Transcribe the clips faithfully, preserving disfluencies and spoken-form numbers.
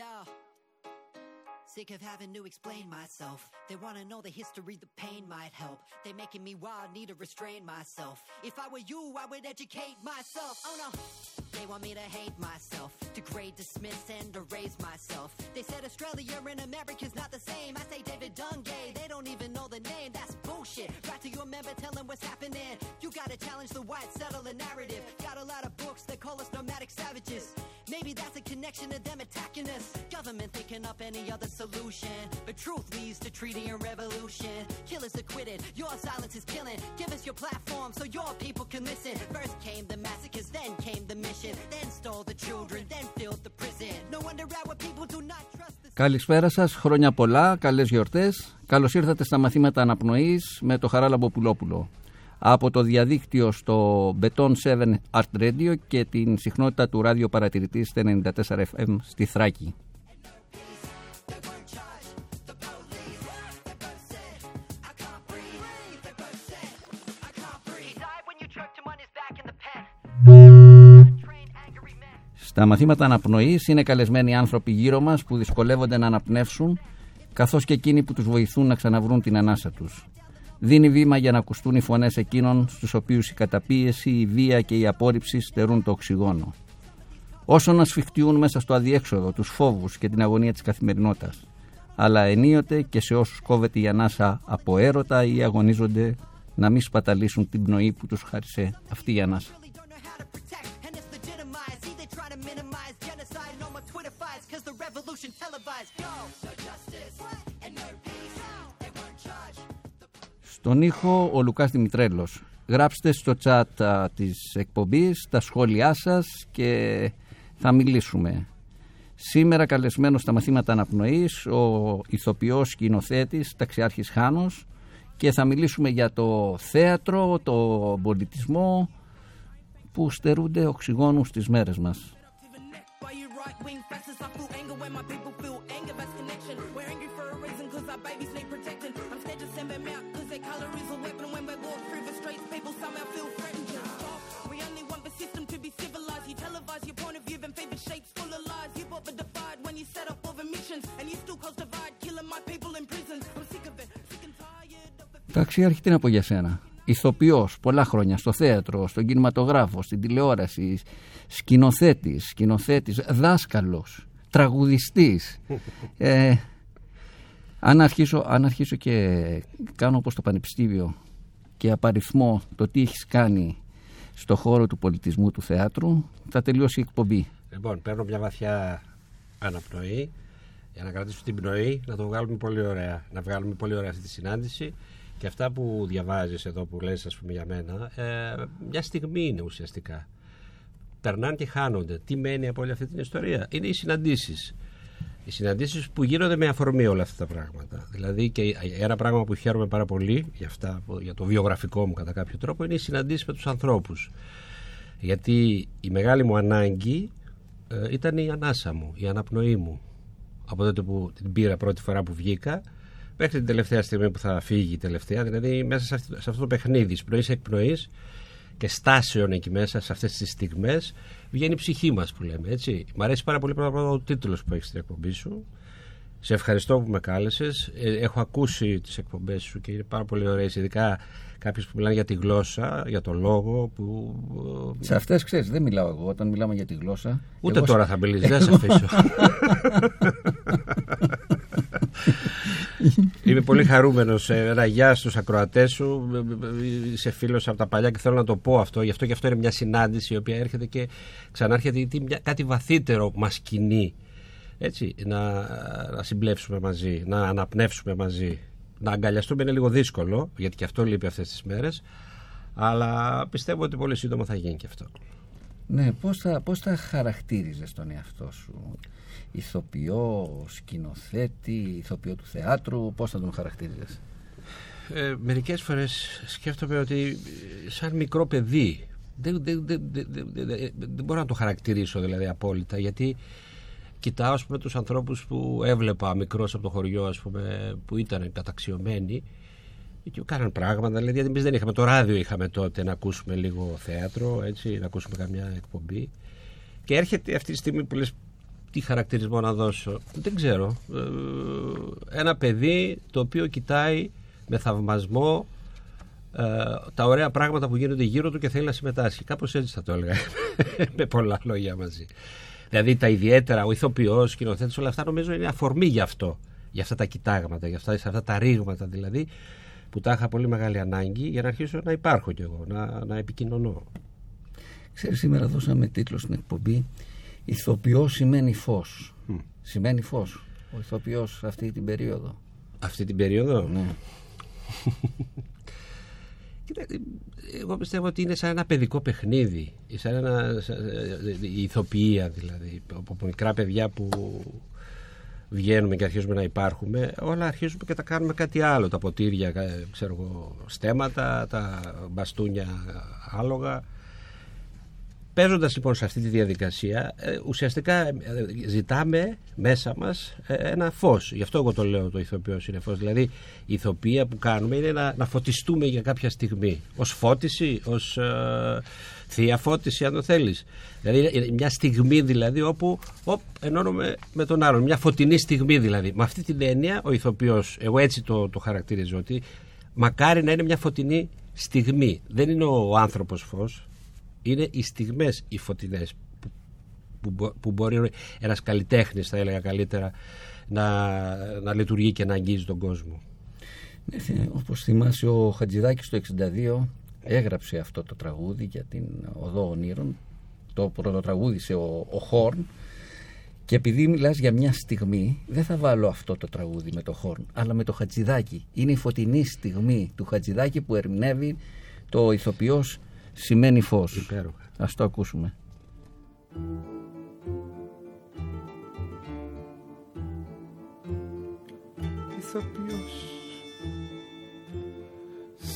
Yo, sick of having to explain myself. They want to know the history, the pain might help. They're making me wild, need to restrain myself. If I were you, I would educate myself. Oh no, they want me to hate myself, degrade, dismiss and erase myself. They said Australia and America's not the same. I say David Dungay, they don't even know the name. That's bullshit, write to your member, tell them what's happening. You gotta challenge the white settler narrative. Got a lot of books that call us nomadic savages. Maybe that's a connection to them attacking us. Government thinking up any other solution, but truth leads to treaty and revolution. Killers acquitted, your silence is killing. Give us your platform so your people can listen. First came the massacres, then came the mission. Then stole the children, then filled the prison. No wonder our people do not trust the... Καλησπέρα σας, χρόνια πολλά, καλές γιορτές. Καλώς ήρθατε στα μαθήματα αναπνοής με το Χαράλαμπο Πουλόπουλο. Από το διαδίκτυο στο Beton επτά Art Radio και την συχνότητα του ραδιοπαρατηρητής ενενήντα τέσσερα εφ εμ στη Θράκη. Στα μαθήματα αναπνοής είναι καλεσμένοι άνθρωποι γύρω μας που δυσκολεύονται να αναπνεύσουν, καθώς και εκείνοι που τους βοηθούν να ξαναβρούν την ανάσα τους. Δίνει βήμα για να ακουστούν οι φωνές εκείνων στους οποίους η καταπίεση, η βία και η απόρριψη στερούν το οξυγόνο. Όσο να σφιχτιούν μέσα στο αδιέξοδο, τους φόβους και την αγωνία της καθημερινότητας, αλλά ενίοτε και σε όσους κόβεται η ανάσα από έρωτα ή αγωνίζονται να μην σπαταλήσουν την πνοή που τους χάρισε αυτή η ανάσα. Στον ήχο ο Λουκάς Δημητρέλος. Γράψτε στο chat uh, της εκπομπής τα σχόλιά σας και θα μιλήσουμε. Σήμερα καλεσμένος στα μαθήματα αναπνοής ο ηθοποιός σκηνοθέτης Ταξιάρχης Χάνος και θα μιλήσουμε για το θέατρο, το πολιτισμό που στερούνται οξυγόνου στις μέρες μας. Ταξιάρχη, τι να πω για σένα. Ηθοποιός πολλά χρόνια στο θέατρο, στον κινηματογράφο, στην τηλεόραση, σκηνοθέτης, σκηνοθέτης, δάσκαλος, τραγουδιστής. ε, αν, αρχίσω, αν αρχίσω και κάνω όπως το πανεπιστήμιο και απαριθμώ το τι έχεις κάνει στο χώρο του πολιτισμού, του θεάτρου, θα τελειώσει η εκπομπή. Λοιπόν, παίρνω μια βαθιά αναπνοή για να κρατήσω την πνοή, να το βγάλουμε πολύ ωραία, να βγάλουμε πολύ ωραία αυτή τη συνάντηση. Και αυτά που διαβάζεις εδώ που λες, ας πούμε, για μένα, ε, μια στιγμή είναι ουσιαστικά. Περνάνε και χάνονται. Τι μένει από όλη αυτή την ιστορία? Είναι οι συναντήσεις. Οι συναντήσεις που γίνονται με αφορμή όλα αυτά τα πράγματα. Δηλαδή, και ένα πράγμα που χαίρομαι πάρα πολύ για, αυτά, για το βιογραφικό μου κατά κάποιο τρόπο, είναι οι συναντήσεις με τους ανθρώπους. Γιατί η μεγάλη μου ανάγκη ε, ήταν η ανάσα μου, η αναπνοή μου. Από τότε που την πήρα πρώτη φορά που βγήκα, μέχρι την τελευταία στιγμή που θα φύγει η τελευταία, δηλαδή μέσα σε αυτό, σε αυτό το παιχνίδι της πνοής εκπνοής και στάσεων εκεί μέσα, σε αυτές τις στιγμές, βγαίνει η ψυχή μας που λέμε, έτσι. Μ' αρέσει πάρα πολύ πρώτα πρώτα ο τίτλος που έχεις στην εκπομπή σου. Σε ευχαριστώ που με κάλεσες. Έχω ακούσει τις εκπομπές σου και είναι πάρα πολύ ωραίες, ειδικά κάποιες που μιλάνε για τη γλώσσα, για το λόγο. Που... Σε αυτές, ξέρεις, δεν μιλάω εγώ όταν μιλάμε για τη γλώσσα. Ούτε εγώ... τώρα θα μιλήσεις, δεν σε αφήσω. Είμαι πολύ χαρούμενος. Ένα γεια στους ακροατές σου. Είσαι φίλος από τα παλιά και θέλω να το πω αυτό. Γι' αυτό και αυτό είναι μια συνάντηση η οποία έρχεται και ξανάρχεται. Κάτι βαθύτερο μας κινεί. Έτσι, να, να συμπλέψουμε μαζί, να αναπνεύσουμε μαζί. Να αγκαλιαστούμε είναι λίγο δύσκολο, γιατί και αυτό λείπει αυτές τις μέρες. Αλλά πιστεύω ότι πολύ σύντομα θα γίνει και αυτό. Ναι, πώς θα, πώς θα χαρακτήριζες τον εαυτό σου? Ηθοποιό, σκηνοθέτη, ηθοποιό του θεάτρου, πώς θα τον χαρακτήριζες? Ε, μερικές φορές σκέφτομαι ότι σαν μικρό παιδί. Δεν, δεν, δεν, δεν, δεν, δεν μπορώ να το χαρακτηρίσω δηλαδή απόλυτα, γιατί... Κοιτάω, ας πούμε, τους ανθρώπους που έβλεπα μικρός από το χωριό, ας πούμε, που ήταν καταξιωμένοι Εκεί κάναν πράγματα, δηλαδή εμείς δεν είχαμε το ράδιο, είχαμε τότε να ακούσουμε λίγο θέατρο, έτσι, να ακούσουμε καμιά εκπομπή. Και έρχεται αυτή τη στιγμή που λες, τι χαρακτηρισμό να δώσω, δεν ξέρω, ε, ένα παιδί το οποίο κοιτάει με θαυμασμό ε, τα ωραία πράγματα που γίνονται γύρω του και θέλει να συμμετάσχει. Κάπως έτσι θα το έλεγα, με πολλά λόγια μαζί. Δηλαδή τα ιδιαίτερα, ο ηθοποιός, σκηνοθέτης, όλα αυτά νομίζω είναι αφορμή για αυτό, για αυτά τα κοιτάγματα, για αυτά, αυτά τα ρήγματα δηλαδή, που τα είχα πολύ μεγάλη ανάγκη για να αρχίσω να υπάρχω κι εγώ, να, να επικοινωνώ. Ξέρεις, σήμερα δώσαμε τίτλο στην εκπομπή «Ηθοποιός σημαίνει φως». Mm. Σημαίνει φως ο ηθοποιός αυτή την περίοδο. Αυτή την περίοδο? Ναι. Εγώ πιστεύω ότι είναι σαν ένα παιδικό παιχνίδι, σαν ένα, σαν, η ηθοποιία δηλαδή. Από μικρά παιδιά που βγαίνουμε και αρχίζουμε να υπάρχουμε, όλα αρχίζουμε και τα κάνουμε κάτι άλλο. Τα ποτήρια, ξέρω εγώ, στέματα, τα μπαστούνια άλογα. Παίζοντας λοιπόν σε αυτή τη διαδικασία, ουσιαστικά ζητάμε μέσα μας ένα φως. Γι' αυτό εγώ το λέω το ηθοποιός είναι φως. Δηλαδή η ηθοποιία που κάνουμε είναι να, να φωτιστούμε για κάποια στιγμή. Ως φώτιση, ως ε, θεία φώτιση αν το θέλεις. Δηλαδή μια στιγμή δηλαδή όπου οπ, ενώνουμε με τον άλλον. Μια φωτεινή στιγμή δηλαδή. Με αυτή την έννοια ο ηθοποιός, εγώ έτσι το, το χαρακτηρίζω, ότι μακάρι να είναι μια φωτεινή στιγμή. Δεν είναι ο άνθρωπος φως. Είναι οι στιγμές οι φωτεινές που, που, που μπορεί ένας καλλιτέχνης, θα έλεγα καλύτερα, να, να λειτουργεί και να αγγίζει τον κόσμο. Ναι, όπως θυμάσαι, ο Χατζιδάκης το εξήντα δύο έγραψε αυτό το τραγούδι για την Οδό Ονείρων. Το πρωτοτραγούδισε ο, ο Χόρν. Και επειδή μιλάς για μια στιγμή, δεν θα βάλω αυτό το τραγούδι με το Χόρν, αλλά με το Χατζιδάκη. Είναι η φωτεινή στιγμή του Χατζιδάκη που ερμηνεύει το ηθοποιός σημαίνει φως. Υπέροχα. Ας το ακούσουμε. Ηθοποιός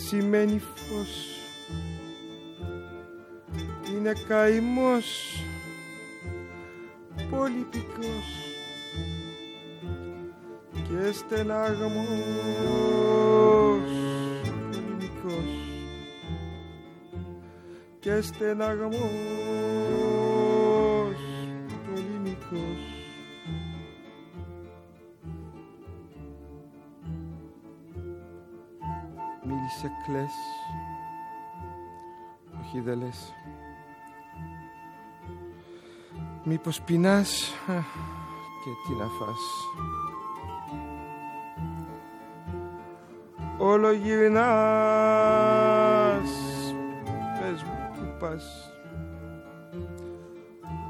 σημαίνει φως. Είναι καημός πολυπικός και στεναγμός πολυμικός και στεναγμός πολυμικός. Μίλησε, κλαις, όχι δε λες. Μήπως πεινάς και τι να φας. Όλο γυρνάς, πες μου που πας.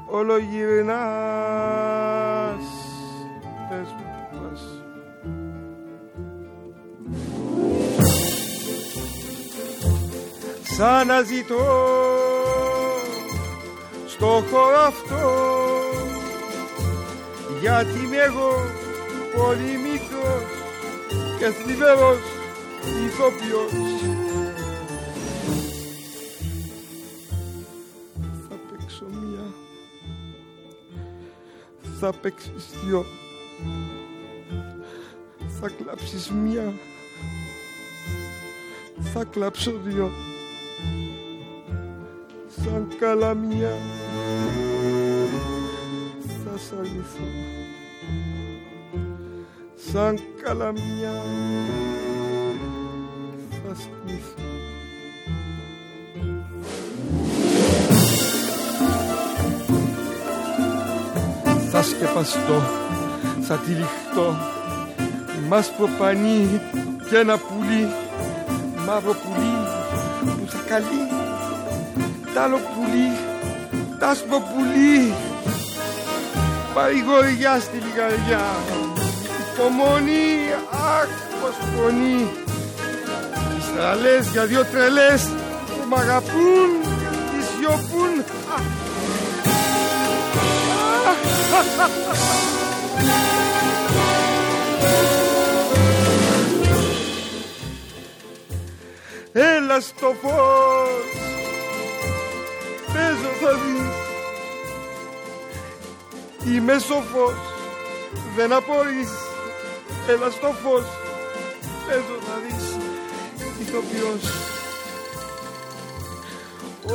Όλο γυρνάς, πες μου που πας. Ξαναζητώ στο χώρο αυτό, γιατί είμαι εγώ πολύ μικρός και θλιβερός ηθοποιός. Θα παίξεις δυο, θα κλάψεις μία, θα κλάψω δυο, σαν καλαμιά θα σ' αρνηθώ, σαν καλαμιά θα σ' αρνηθώ. Θα σκεπαστώ, θα τυλιχτώ, μάσπρο πανί και ένα πουλί, μαύρο πουλί που θα καλεί, τ' άλλο πουλί, τ' άσπρο πουλί, παρηγοριά στη λιγαριά, υπομονή, αχ πως πονεί, τις τρελές για δυο τρελές που μ' αγαπούν και τις σιωπούν. Έλα στο φως, παίζω θα δεις, είμαι σοφός, δεν απορείς. Έλα στο φως, παίζω θα δεις, ηθοποιός.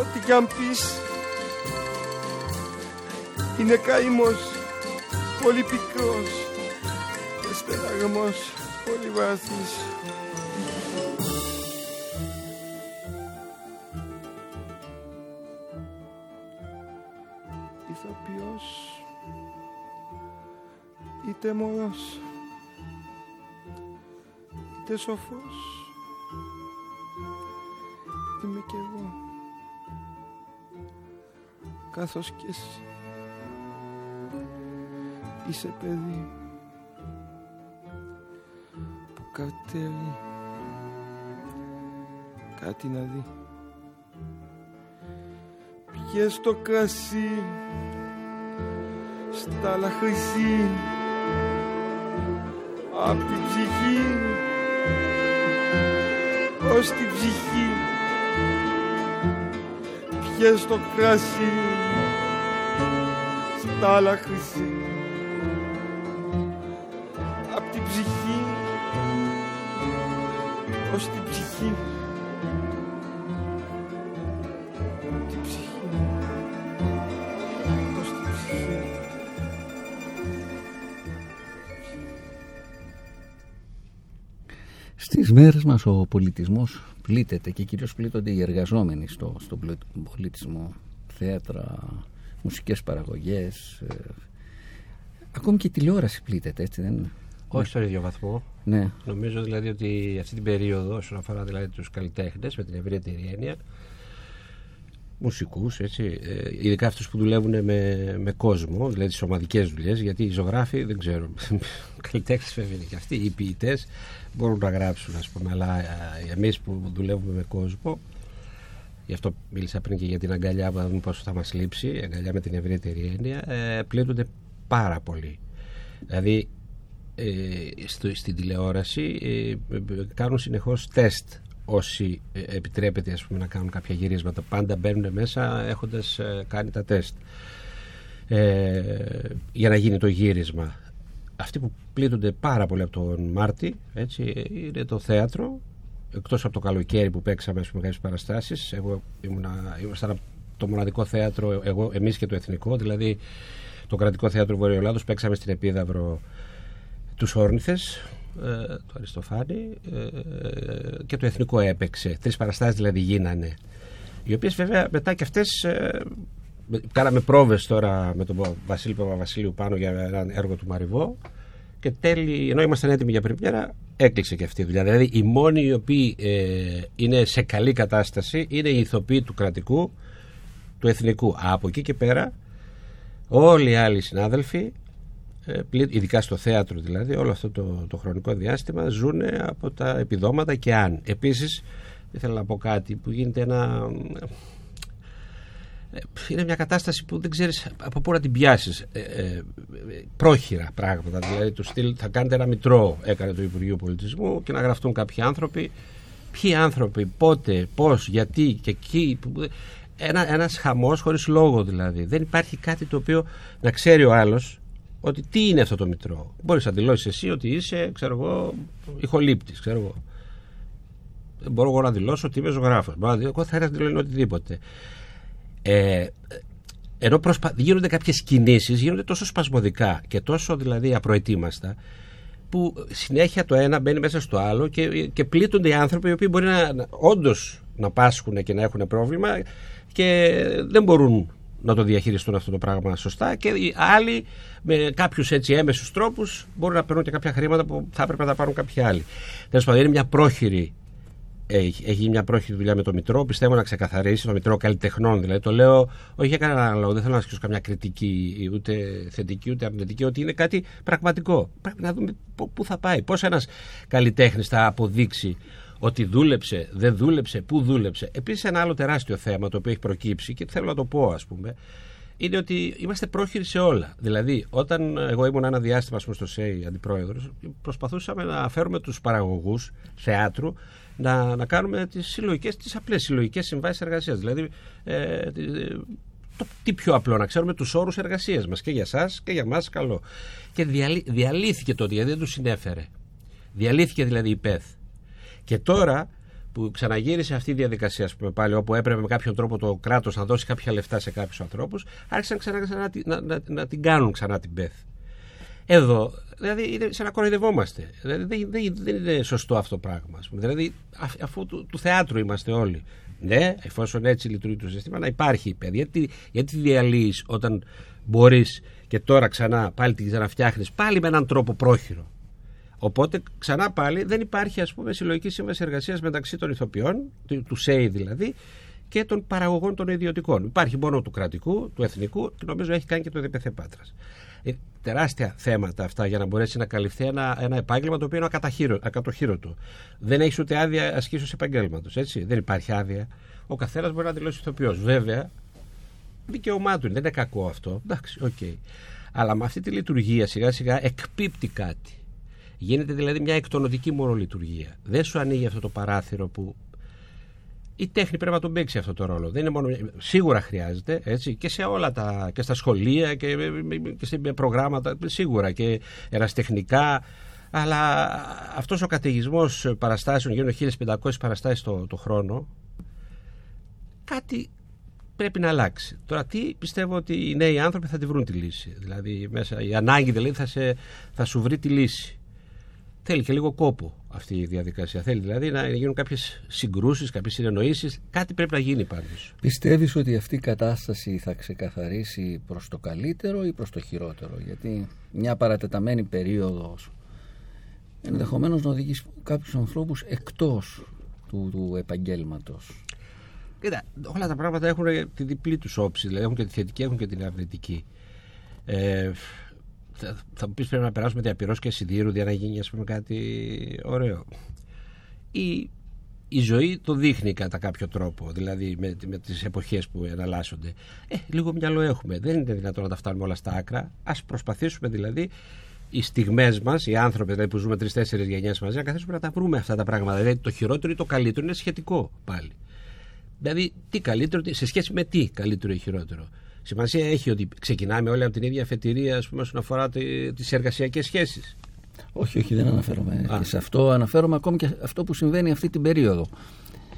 Ό,τι κι αν πεις είναι καημός, πολύ πικρός και σπελαγμός, πολύ βάθμις. Ηθοποιός είτε μωρός είτε σοφός είμαι κι εγώ, καθώς κι εσύ είσαι παιδί που κατέβει κάτι να δει. Πιες το κρασί στα λαχρυσί απ' την ψυχή ως την ψυχή. Πιες το κρασί στα λαχρυσί απ' την ψυχή ως την ψυχή. Στις μέρες μας ο πολιτισμός πλήττεται και κυρίως πλήττονται οι εργαζόμενοι στο, στον πολιτισμό, θέατρα, μουσικές παραγωγές, ε, ακόμη και η τηλεόραση πλήττεται, έτσι δεν είναι? Όχι στον ίδιο βαθμό. Ναι. Νομίζω δηλαδή ότι αυτή την περίοδο, όσον αφορά δηλαδή τους καλλιτέχνες με την ευρύτερη έννοια, μουσικούς, έτσι, ε, ειδικά αυτούς που δουλεύουν με, με κόσμο, δηλαδή τις ομαδικές δουλειές, γιατί οι ζωγράφοι δεν ξέρω, καλλιτέχνες βέβαια και αυτοί, οι ποιητές μπορούν να γράψουν, ας πούμε, αλλά ε, εμείς που δουλεύουμε με κόσμο, γι' αυτό μίλησα πριν και για την αγκαλιά, να δούμε πόσο θα μας λείψει, η αγκαλιά με την ευρύτερη έννοια, ε, πλήττονται πάρα πολύ. Δηλαδή, ε, στο, στην τηλεόραση ε, κάνουν συνεχώς τεστ. Όσοι επιτρέπεται, ας πούμε, να κάνουν κάποια γυρίσματα, πάντα μπαίνουν μέσα έχοντας κάνει τα τεστ ε, για να γίνει το γύρισμα. Αυτοί που πλήττονται πάρα πολύ από τον Μάρτη, έτσι, είναι το θέατρο. Εκτός από το καλοκαίρι που παίξαμε, ας πούμε, κάποιες παραστάσεις, εγώ ήμουνα, ήμουνα το μοναδικό θέατρο, εγώ, εμείς και το εθνικό, δηλαδή το κρατικό θέατρο Βορειοελλάδος, παίξαμε στην Επίδαυρο τους Όρνηθες, το Αριστοφάνη, και το εθνικό έπαιξε. Τρεις παραστάσεις δηλαδή γίνανε, οι οποίες βέβαια μετά και αυτές κάναμε πρόβες τώρα με τον Βασίλη Παπαβασιλείου πάνω για ένα έργο του Μαριβό, και τέλει, ενώ ήμασταν έτοιμοι για πρεμιέρα, έκλεισε και αυτή η δουλειά. Δηλαδή οι μόνοι οι οποίοι είναι σε καλή κατάσταση είναι οι ηθοποιοί του κρατικού, του εθνικού. Από εκεί και πέρα όλοι οι άλλοι συνάδελφοι, ειδικά στο θέατρο δηλαδή, όλο αυτό το, το χρονικό διάστημα ζουν από τα επιδόματα. Και αν επίσης ήθελα να πω κάτι που γίνεται ένα... είναι μια κατάσταση που δεν ξέρεις από πού να την πιάσεις, ε, ε, πρόχειρα πράγματα, δηλαδή του στυλ θα κάνετε ένα μητρό, έκανε το Υπουργείο Πολιτισμού, και να γραφτούν κάποιοι άνθρωποι, ποιοι άνθρωποι, πότε, πώς, γιατί και εκεί. Ένα, ένας χαμός χωρίς λόγο δηλαδή, δεν υπάρχει κάτι το οποίο να ξέρει ο άλλος ότι τι είναι αυτό το μητρό. Μπορείς να δηλώσεις εσύ ότι είσαι, ξέρω εγώ, ηχολήπτης, ξέρω εγώ. Μπορώ εγώ να δηλώσω ότι είμαι ζωγράφος. Μπορώ να δηλώσω, θα έρθει να δηλώνει οτιδήποτε. Ε, ενώ προσπα... γίνονται κάποιες κινήσεις, γίνονται τόσο σπασμωδικά και τόσο δηλαδή απροετοίμαστα, που συνέχεια το ένα μπαίνει μέσα στο άλλο και, και πλήττονται οι άνθρωποι οι οποίοι μπορεί να, να, όντως να πάσχουν και να έχουν πρόβλημα και δεν μπορούν να το διαχειριστούν αυτό το πράγμα σωστά, και οι άλλοι με κάποιους έτσι έμεσους τρόπους μπορούν να παίρνουν και κάποια χρήματα που θα έπρεπε να τα πάρουν κάποιοι άλλοι. Τέλος πάντων, είναι μια πρόχειρη, έχει, έχει μια πρόχειρη δουλειά με το Μητρό. Πιστεύω να ξεκαθαρίσει το Μητρό Καλλιτεχνών. Δηλαδή το λέω όχι για κανένα λόγο, δεν θέλω να ασκήσω καμιά κριτική, ούτε θετική ούτε αρνητική, ότι είναι κάτι πραγματικό. Πρέπει να δούμε πού θα πάει, πώς ένας καλλιτέχνης θα αποδείξει ότι δούλεψε, δεν δούλεψε, πού δούλεψε. Επίσης ένα άλλο τεράστιο θέμα το οποίο έχει προκύψει και θέλω να το πω, ας πούμε, είναι ότι είμαστε πρόχειροι σε όλα. Δηλαδή, όταν εγώ ήμουν ένα διάστημα, ας πούμε, στο ΣΕΙ αντιπρόεδρος, προσπαθούσαμε να φέρουμε τους παραγωγούς θεάτρου να, να κάνουμε τις συλλογικές, τις απλές συλλογικές συμβάσεις εργασίας. Δηλαδή, ε, το, τι πιο απλό, να ξέρουμε τους όρους εργασίας μας, και για εσάς και για μας, καλό. Και διαλύ, διαλύθηκε τότε, γιατί δεν τους συνέφερε. Διαλύθηκε δηλαδή η ΠΕΘ. Και τώρα που ξαναγύρισε αυτή η διαδικασία, πάλι, όπου έπρεπε με κάποιον τρόπο το κράτος να δώσει κάποια λεφτά σε κάποιους ανθρώπους, άρχισαν ξανά, ξανά να, να, να την κάνουν ξανά την Μπεθ. Εδώ, δηλαδή, είναι σαν να κοροϊδευόμαστε. Δηλαδή, δεν, δεν είναι σωστό αυτό το πράγμα. Δηλαδή, αφ, αφού του, του θεάτρου είμαστε όλοι. Ναι, εφόσον έτσι λειτουργεί το σύστημα, να υπάρχει η παιδεία. Γιατί, γιατί διαλύεις όταν μπορείς και τώρα ξανά πάλι την ξαναφτιάχνεις, πάλι με έναν τρόπο πρόχειρο. Οπότε ξανά πάλι δεν υπάρχει, ας πούμε, συλλογική σύμβαση εργασίας μεταξύ των ηθοποιών, του ΣΕΙ δηλαδή, και των παραγωγών των ιδιωτικών. Υπάρχει μόνο του κρατικού, του εθνικού και νομίζω έχει κάνει και το ΔΠΘ Πάτρας. Ε, τεράστια θέματα αυτά για να μπορέσει να καλυφθεί ένα, ένα επάγγελμα το οποίο είναι ακαταχύρο, ακατοχύρωτο. Δεν έχεις ούτε άδεια ασκήσεως επαγγέλματος, έτσι. Δεν υπάρχει άδεια. Ο καθένας μπορεί να δηλώσει ηθοποιός. Βέβαια, δικαιωμάτων, δεν είναι κακό αυτό. Εντάξει, οκ. Okay. Αλλά με αυτή τη λειτουργία σιγά σιγά εκπίπτει κάτι. Γίνεται δηλαδή μια εκτονωτική μορολειτουργία. Δεν σου ανοίγει αυτό το παράθυρο που η τέχνη πρέπει να τον παίξει αυτό το ρόλο. Δεν είναι μόνο... Σίγουρα χρειάζεται, έτσι, και σε όλα τα... και στα σχολεία και, και σε προγράμματα, σίγουρα και ερασιτεχνικά. Αλλά αυτός ο καταιγισμός παραστάσεων, γίνονται χίλιες πεντακόσιες παραστάσεις το, το χρόνο, κάτι πρέπει να αλλάξει. Τώρα τι, πιστεύω ότι οι νέοι άνθρωποι θα τη βρουν τη λύση. Δηλαδή μέσα, η ανάγκη δηλαδή θα, σε, θα σου βρει τη λύση. Θέλει και λίγο κόπο αυτή η διαδικασία. Θέλει δηλαδή να γίνουν κάποιες συγκρούσεις, κάποιες συνεννοήσεις. Κάτι πρέπει να γίνει πάντως. Πιστεύεις ότι αυτή η κατάσταση θα ξεκαθαρίσει προς το καλύτερο ή προς το χειρότερο? Γιατί μια παρατεταμένη περίοδος ενδεχομένως να οδηγήσει κάποιους ανθρώπους εκτός του, του επαγγέλματος. Κοίτα, όλα τα πράγματα έχουν τη διπλή τους όψη. Δηλαδή έχουν και τη θετική, έχουν και την αρνητική. Ε, Θα μου πεις πρέπει να περάσουμε διαπυρός και σιδήρου για να γίνει, ας πούμε, κάτι ωραίο. Η, η ζωή το δείχνει κατά κάποιο τρόπο, δηλαδή με, με τις εποχές που εναλλάσσονται. Ε, λίγο μυαλό έχουμε. Δεν είναι δυνατόν να τα φτάνουμε όλα στα άκρα. Ας προσπαθήσουμε δηλαδή οι στιγμές μας, οι άνθρωποι δηλαδή, που ζούμε τρεις-τέσσερις γενιές μαζί, να καθίσουμε να τα βρούμε αυτά τα πράγματα. Δηλαδή το χειρότερο ή το καλύτερο είναι σχετικό πάλι. Δηλαδή τι καλύτερο, σε σχέση με τι καλύτερο ή χειρότερο. Σημασία έχει ότι ξεκινάμε όλοι από την ίδια αφετηρία, ας πούμε, όσον αφορά τις εργασιακές σχέσεις. Όχι, όχι, δεν αναφέρομαι Α. σε αυτό. Αναφέρομαι ακόμη και αυτό που συμβαίνει αυτή την περίοδο.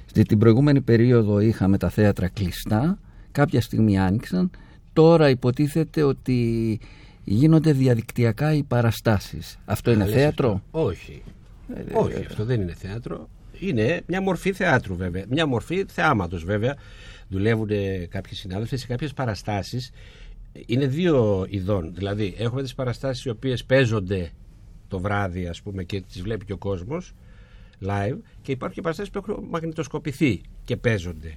Στην προηγούμενη περίοδο είχαμε τα θέατρα κλειστά, κάποια στιγμή άνοιξαν. Τώρα υποτίθεται ότι γίνονται διαδικτυακά οι παραστάσεις. Αυτό είναι Λες θέατρο? Αυτό. Όχι. Ε, δε, όχι, δε, δε. Αυτό δεν είναι θέατρο. Είναι μια μορφή θεάτρου, βέβαια. Μια μορφή θεάματος, βέβαια. Δουλεύουν κάποιοι συνάδελφοι σε κάποιες παραστάσεις. Είναι δύο ειδών. Δηλαδή, έχουμε τις παραστάσεις οι οποίες παίζονται το βράδυ, ας πούμε, και τις βλέπει και ο κόσμος live. Και υπάρχουν και παραστάσεις που έχουν μαγνητοσκοπηθεί και παίζονται.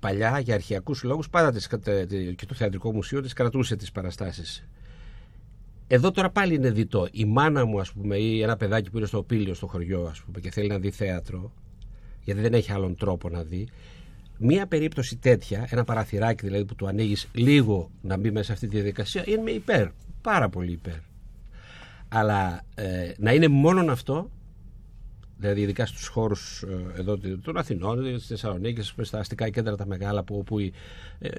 Παλιά, για αρχαιακούς λόγους, πάντα τις, και το Θεατρικό Μουσείο τις κρατούσε τις παραστάσεις. Εδώ τώρα πάλι είναι διτό. Η μάνα μου, ας πούμε, ή ένα παιδάκι που είναι στο Πήλιο, στο χωριό, ας πούμε, και θέλει να δει θέατρο, γιατί δεν έχει άλλον τρόπο να δει. Μία περίπτωση τέτοια, ένα παραθυράκι δηλαδή που του ανοίγεις λίγο να μπει μέσα σε αυτή τη διαδικασία, είναι υπέρ, πάρα πολύ υπέρ. Αλλά ε, να είναι μόνον αυτό, δηλαδή ειδικά στους χώρους ε, εδώ των Αθηνών, στις Θεσσαλονίκες, στα αστικά κέντρα τα μεγάλα, που, όπου ε,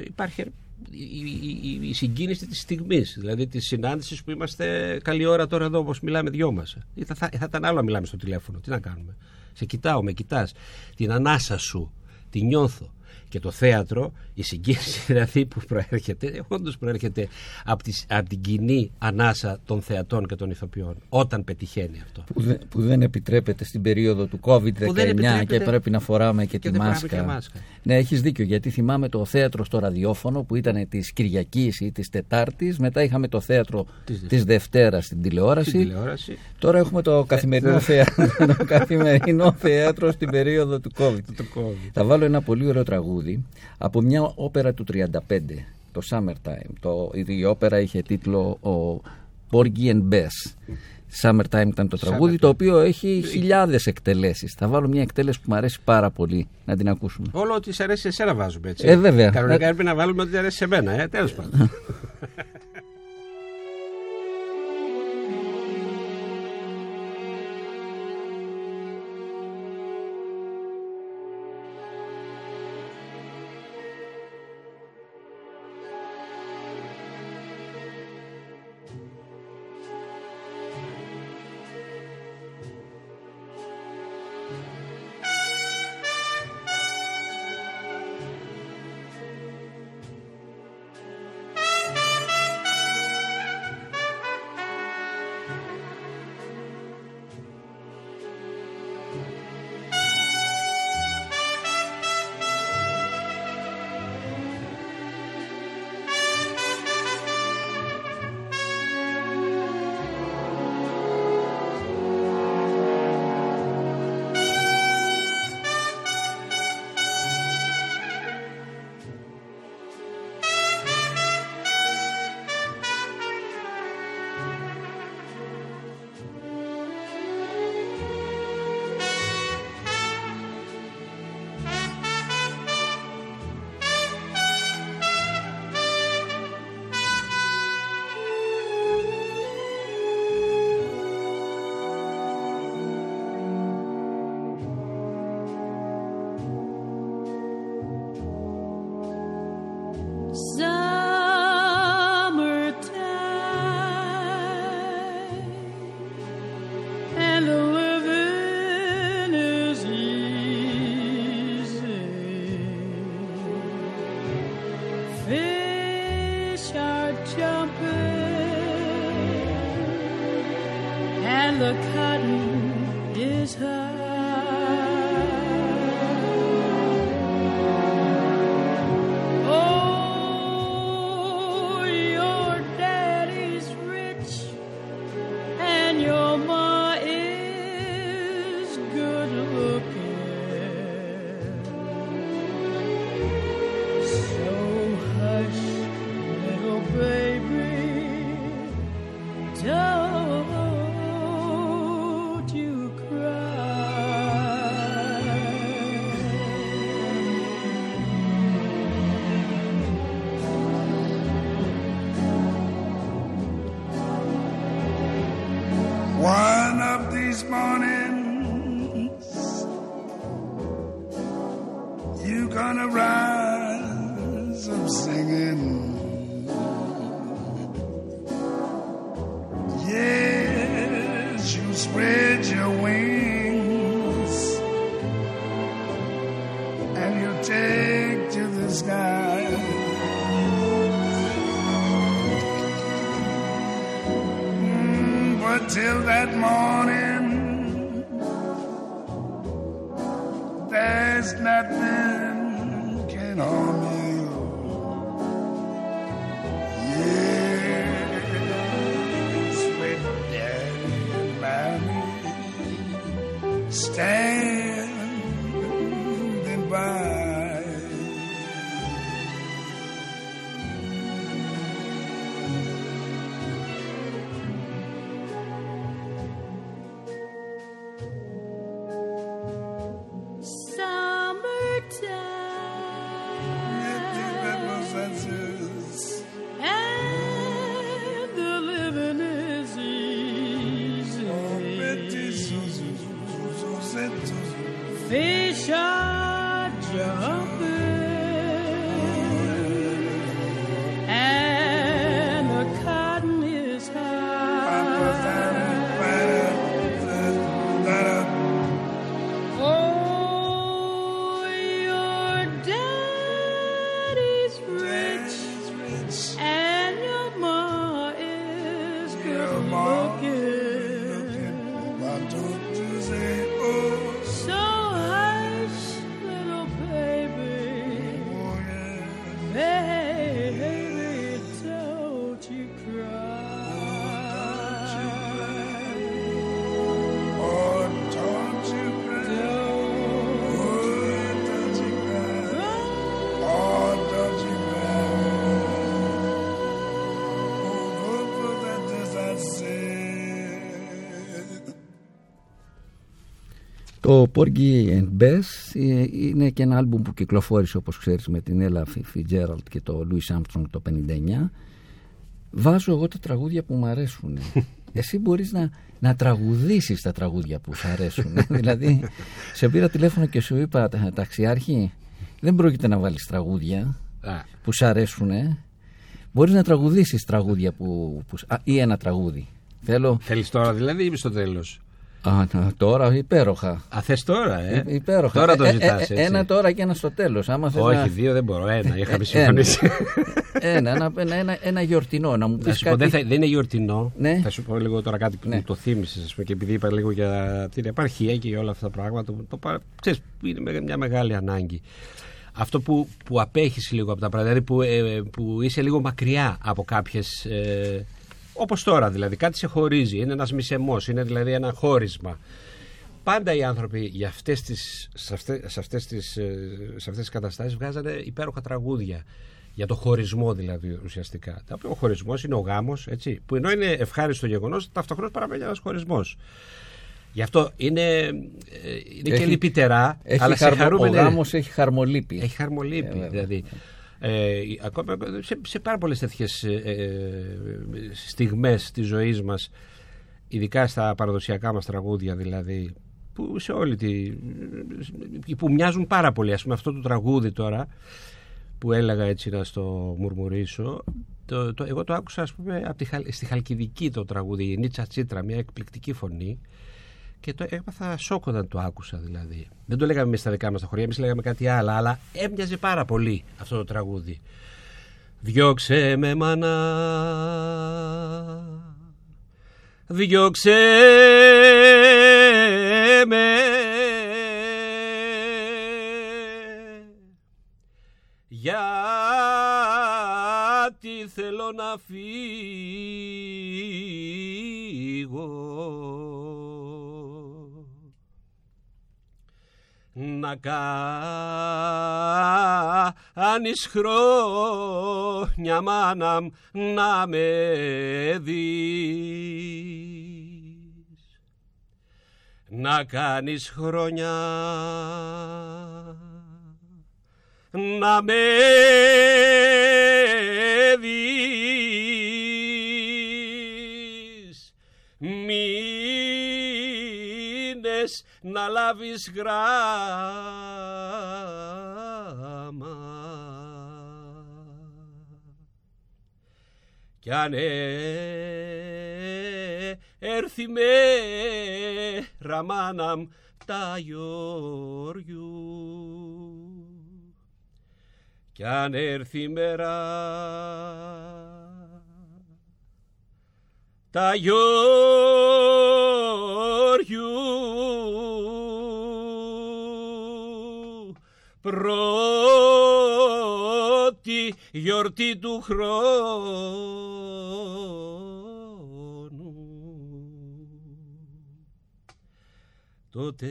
υπάρχει η, η, η συγκίνηση της στιγμής, δηλαδή της συνάντησης που είμαστε καλή ώρα τώρα εδώ όπως μιλάμε δυο μας. Θα, θα, θα ήταν άλλο να μιλάμε στο τηλέφωνο, τι να κάνουμε. Σε κοιτάω, με κοιτάς, την ανάσα σου. Τη νιώθω. Και το θέατρο, η συγκίνηση δηλαδή που προέρχεται, όντως προέρχεται από, τις, από την κοινή ανάσα των θεατών και των ηθοποιών. Όταν πετυχαίνει αυτό. Που, δε, που δεν επιτρέπεται στην περίοδο του κόβιντ δεκαεννιά και πρέπει να φοράμε και και τη μάσκα. Και μάσκα. Ναι, έχεις δίκιο, γιατί θυμάμαι το θέατρο στο ραδιόφωνο που ήταν της Κυριακής ή της Τετάρτης. Μετά είχαμε το θέατρο της, της Δευτέρας στην τηλεόραση. Στην τηλεόραση. Τώρα έχουμε το καθημερινό θέατρο, το καθημερινό θέατρο στην περίοδο του COVID. Θα βάλω ένα πολύ ωραίο τραγούδι από μια όπερα του τριάντα πέντε, το Summertime. Το, η όπερα είχε τίτλο ο Porgy and Bess. Summertime ήταν το τραγούδι, Summertime. Το οποίο έχει χιλιάδες εκτελέσεις. Θα βάλω μια εκτέλεση που μου αρέσει πάρα πολύ, να την ακούσουμε. Όλο ότι σε αρέσει εσένα βάζουμε, έτσι. Ε, βέβαια. Κανονικά έπρεπε να βάλουμε ότι αρέσει σε μένα, ε, τέλος πάντων. Το Porgy and Bess είναι και ένα άλμπουμ που κυκλοφόρησε, όπως ξέρεις, με την Ella Fitzgerald και το Louis Armstrong το πενήντα εννιά. Βάζω εγώ τα τραγούδια που μου αρέσουν. Εσύ μπορείς να, να τραγουδήσεις τα τραγούδια που σου αρέσουν. Δηλαδή, σε πήρα τηλέφωνο και σου είπα, Ταξιάρχη, δεν πρόκειται να βάλεις τραγούδια που σου αρέσουν. Μπορείς να τραγουδήσεις τραγούδια που, που, α, ή ένα τραγούδι. Θέλω... Θέλεις τώρα δηλαδή ή στο τέλος? Α, τώρα υπέροχα. Α, θες τώρα, ε? Υπέροχα. Τώρα το ζητάς, έτσι. Ένα τώρα και ένα στο τέλος. Άμα θες. Όχι, να... δύο δεν μπορώ. Ένα, είχαμε συμφωνήσει. Ένα, ένα, ένα, ένα, ένα γιορτινό, να μου πεις. Να σου κάτι... πω, δεν, θα, δεν είναι γιορτινό. Ναι. Θα σου πω λίγο τώρα κάτι που ναι. το θύμισες. Και επειδή είπα λίγο για την επαρχία και όλα αυτά τα πράγματα, το, το, ξέρεις, είναι μια μεγάλη ανάγκη. Αυτό που, που απέχεις λίγο από τα πράγματα, δηλαδή που, ε, που είσαι λίγο μακριά από κάποιες. Ε, Όπως τώρα δηλαδή, κάτι σε χωρίζει, είναι ένας μισεμός, είναι δηλαδή ένα χώρισμα. Πάντα οι άνθρωποι για αυτές τις, σε, αυτές, σε, αυτές τις, σε αυτές τις καταστάσεις βγάζανε υπέροχα τραγούδια. Για το χωρισμό δηλαδή ουσιαστικά. Ο χωρισμός είναι ο γάμος, έτσι, που ενώ είναι ευχάριστο γεγονός, ταυτόχρονα παραμένει ένας χωρισμός. Γι' αυτό είναι, είναι έχει, και λυπητερά, αλλά χαρμο, χαρούμενε... Ο γάμος έχει χαρμολύπη. Έχει χαρμολύπη, ε, δηλαδή. Ε, ακόμα, σε, σε πάρα πολλές τέτοιες ε, στιγμές της ζωής μας, ειδικά στα παραδοσιακά μας τραγούδια δηλαδή, που, σε όλη τη, που μοιάζουν πάρα πολύ, ας πούμε αυτό το τραγούδι τώρα που έλεγα έτσι να στο μουρμουρίσω. Το, το, εγώ το άκουσα, ας πούμε, από τη, στη Χαλκιδική το τραγούδι, η Νίτσα Τσίτρα, μια εκπληκτική φωνή. Και το έπαθα σοκ όταν το άκουσα, δηλαδή. Δεν το λέγαμε εμείς στα δικά μας τα χωριά, εμείς λέγαμε κάτι άλλο, αλλά έμοιαζε πάρα πολύ αυτό το τραγούδι. Διώξε με μάνα, διώξε με, γιατί θέλω να φύγω, να κάνεις χρόνια μάνα να με δεις, να κάνεις χρόνια να με δεις, μήνες να λάβεις γράμμα, κι αν έρθει μέρα μάνα τα γιοριού, κι αν έρθει η μέρα τα γιόριου, πρώτη γιορτή του χρόνου, τότε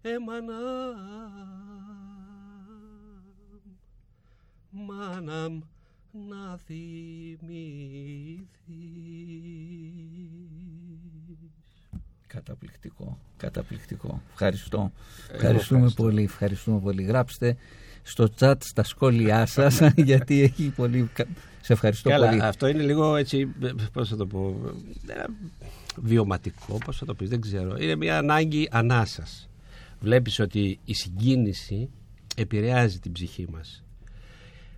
έμανα μάνα να θυμηθείς. Καταπληκτικό, καταπληκτικό. Ευχαριστώ. Ευχαριστούμε ευχαριστώ. πολύ, ευχαριστούμε πολύ. Γράψτε στο chat στα σχόλιά σας, γιατί έχει πολύ... Σε ευχαριστώ Καλά, πολύ. Αυτό είναι λίγο έτσι, πώς θα το πω, βιωματικό, πώς θα το πεις, δεν ξέρω. Είναι μια ανάγκη ανάσας. Βλέπεις ότι η συγκίνηση επηρεάζει την ψυχή μας.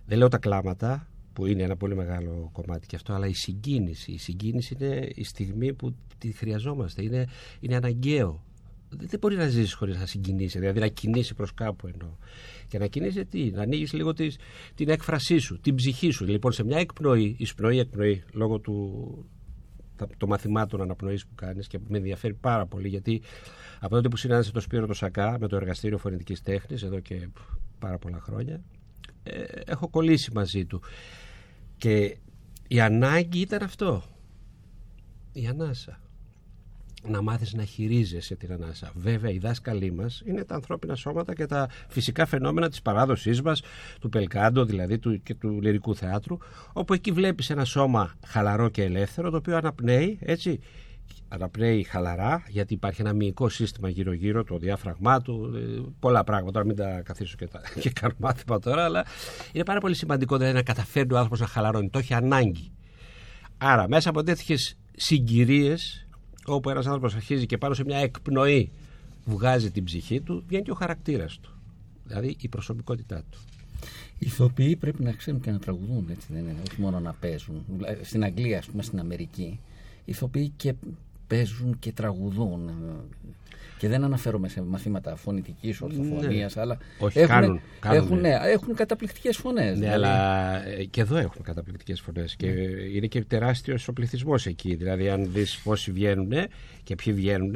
Δεν λέω τα κλάματα, που είναι ένα πολύ μεγάλο κομμάτι και αυτό, αλλά η συγκίνηση. Η συγκίνηση είναι η στιγμή που τη χρειαζόμαστε. Είναι, είναι αναγκαίο. Δεν μπορεί να ζήσεις χωρίς να συγκινήσει, δηλαδή να κινήσει προς κάπου εννοώ. Και να κινήσει τι, να ανοίγεις λίγο τις, την έκφρασή σου, την ψυχή σου. Λοιπόν, σε μια εκπνοή, εισπνοή, εκπνοή, λόγω του το μαθημάτων αναπνοής που κάνεις και με ενδιαφέρει πάρα πολύ, γιατί από τότε που συνάντησα τον Σπύρο το ΣΑΚΑ με το Εργαστήριο Φωνητικής Τέχνης εδώ και πάρα πολλά χρόνια, έχω κολλήσει μαζί του και η ανάγκη ήταν αυτό, η ανάσα, να μάθεις να χειρίζεσαι την ανάσα. Βέβαια οι δάσκαλοι μας είναι τα ανθρώπινα σώματα και τα φυσικά φαινόμενα της παράδοσής μας, του Πελκάντο δηλαδή του, και του λυρικού θεάτρου, όπου εκεί βλέπεις ένα σώμα χαλαρό και ελεύθερο, το οποίο αναπνέει, έτσι, αναπνέει χαλαρά, γιατί υπάρχει ένα μυϊκό σύστημα γύρω-γύρω, το διάφραγμά του, πολλά πράγματα. Τώρα μην τα καθίσω και, τα, και κάνω μάθημα τώρα, αλλά είναι πάρα πολύ σημαντικό δηλαδή, να καταφέρει ο άνθρωπος να χαλαρώνει. Το έχει ανάγκη. Άρα, μέσα από τέτοιες συγκυρίες, όπου ένας άνθρωπος αρχίζει και πάνω σε μια εκπνοή βγάζει την ψυχή του, βγαίνει και ο χαρακτήρας του. Δηλαδή η προσωπικότητά του. Οι ηθοποιοί πρέπει να ξέρουν και να τραγουδούν, έτσι δεν είναι, όχι μόνο να παίζουν. Στην Αγγλία, ας πούμε, στην Αμερική, οι ηθοποιοί και παίζουν και τραγουδούν. Και δεν αναφέρομαι σε μαθήματα φωνητικής ορθοφωνίας, ναι, αλλά όχι, έχουν, κάνουν, κάνουν. Έχουν, ναι, έχουν καταπληκτικές φωνές. Ναι, δηλαδή. Αλλά και εδώ έχουν καταπληκτικές φωνές. Και ναι. Είναι και τεράστιος ο πληθυσμός εκεί. Δηλαδή, αν δεις πόσοι βγαίνουν και ποιοι βγαίνουν,